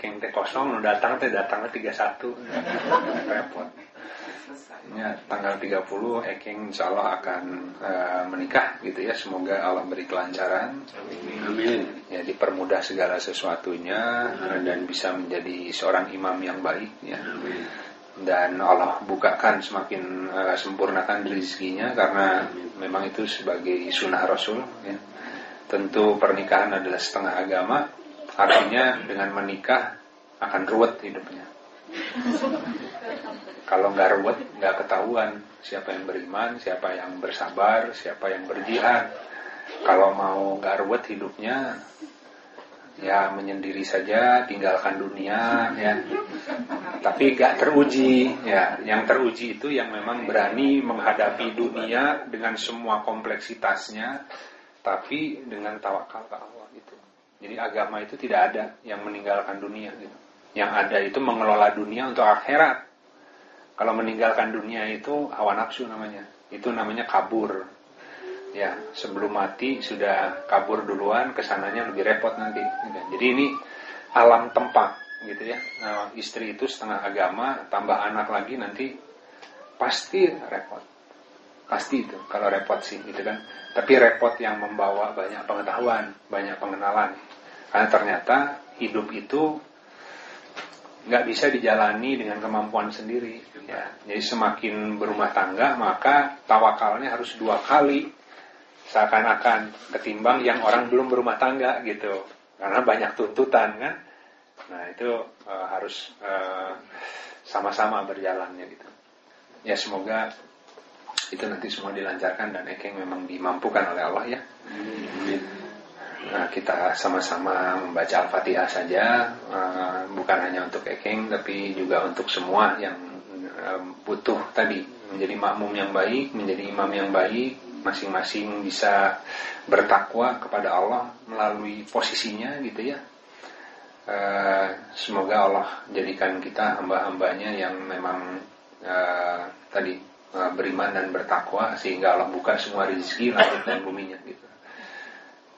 Keng teh kosong, datangnya 31. Repot. Ya, tanggal 30 Ekeng insya Allah akan menikah gitu ya. Semoga Allah beri kelancaran. Amin. Ya, dipermudah segala sesuatunya. Amin. Dan bisa menjadi seorang imam yang baik ya. Amin. Dan Allah bukakan semakin sempurnakan rezekinya karena memang itu sebagai sunnah Rasul ya. Tentu pernikahan adalah setengah agama. Artinya dengan menikah akan ruwet hidupnya. Kalau nggak ruwet, nggak ketahuan siapa yang beriman, siapa yang bersabar, siapa yang berjihad. Kalau mau nggak ruwet hidupnya, ya menyendiri saja, tinggalkan dunia, ya. Tapi nggak teruji, ya. Yang teruji itu yang memang berani menghadapi dunia dengan semua kompleksitasnya, tapi dengan tawakal ke Allah itu. Jadi agama itu tidak ada yang meninggalkan dunia gitu. Yang ada itu mengelola dunia untuk akhirat. Kalau meninggalkan dunia itu hawa nafsu namanya. Itu namanya kabur. Ya, sebelum mati sudah kabur duluan, kesananya lebih repot nanti. Jadi ini alam tempat gitu ya. Nah, istri itu setengah agama, tambah anak lagi nanti pasti repot. Pasti itu kalau repot sih gitu kan. Tapi repot yang membawa banyak pengetahuan, banyak pengenalan. Karena ternyata hidup itu nggak bisa dijalani dengan kemampuan sendiri ya. Jadi semakin berumah tangga maka tawakalnya harus dua kali seakan-akan ketimbang yang orang belum berumah tangga gitu, karena banyak tuntutan kan. Nah itu harus sama-sama berjalannya gitu ya. Semoga itu nanti semua dilancarkan dan Ekeng memang dimampukan oleh Allah ya. Nah, kita sama-sama membaca Al-Fatihah saja, bukan hanya untuk Ekeng tapi juga untuk semua yang butuh tadi menjadi makmum yang baik, menjadi imam yang baik, masing-masing bisa bertakwa kepada Allah melalui posisinya gitu ya. Semoga Allah jadikan kita hamba-hambanya yang memang tadi beriman dan bertakwa sehingga Allah buka semua rezeki langit dan buminya gitu.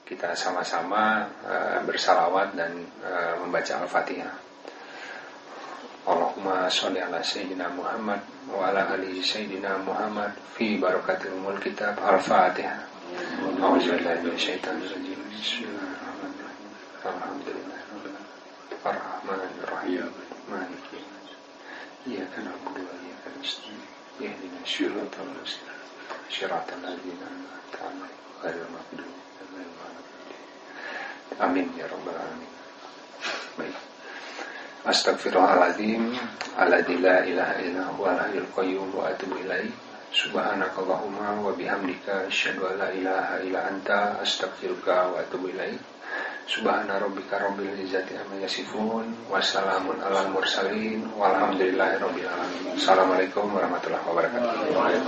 Kita sama-sama bersalawat dan membaca Al-Fatihah. Allahumma sholli ala sayyidina Muhammad wa ala alihi sayyidina Muhammad fi barakatil umul kitab. Al-Fatihah. A'udzubillahi minasyaitonir rajim. Bismillahirrahmanirrahim. Alhamdulillahirabbil alamin. Arrahmanir rahim. Maliki yaumiddin. Iyyaka na'budu wa iyyaka nasta'in. Ihdinas siratal mustaqim. Siratal ladzina an'amta 'alaihim ghairil maghdubi 'alaihim. Amin ya rabbal alamin. Baik. Astaghfirullahaladzim, alladzi la ilaha illa huwal hayyul qayyum wa atubu ilaihi. Subhanakallahumma wa bihamdika asyhadu an la ilaha illa anta astaghfiruka wa atubu ilaihi. Subhana rabbika rabbil izzati amma yasifun, wassalamun alal mursalin, walhamdulillahirabbil alamin. Assalamualaikum warahmatullahi wabarakatuh.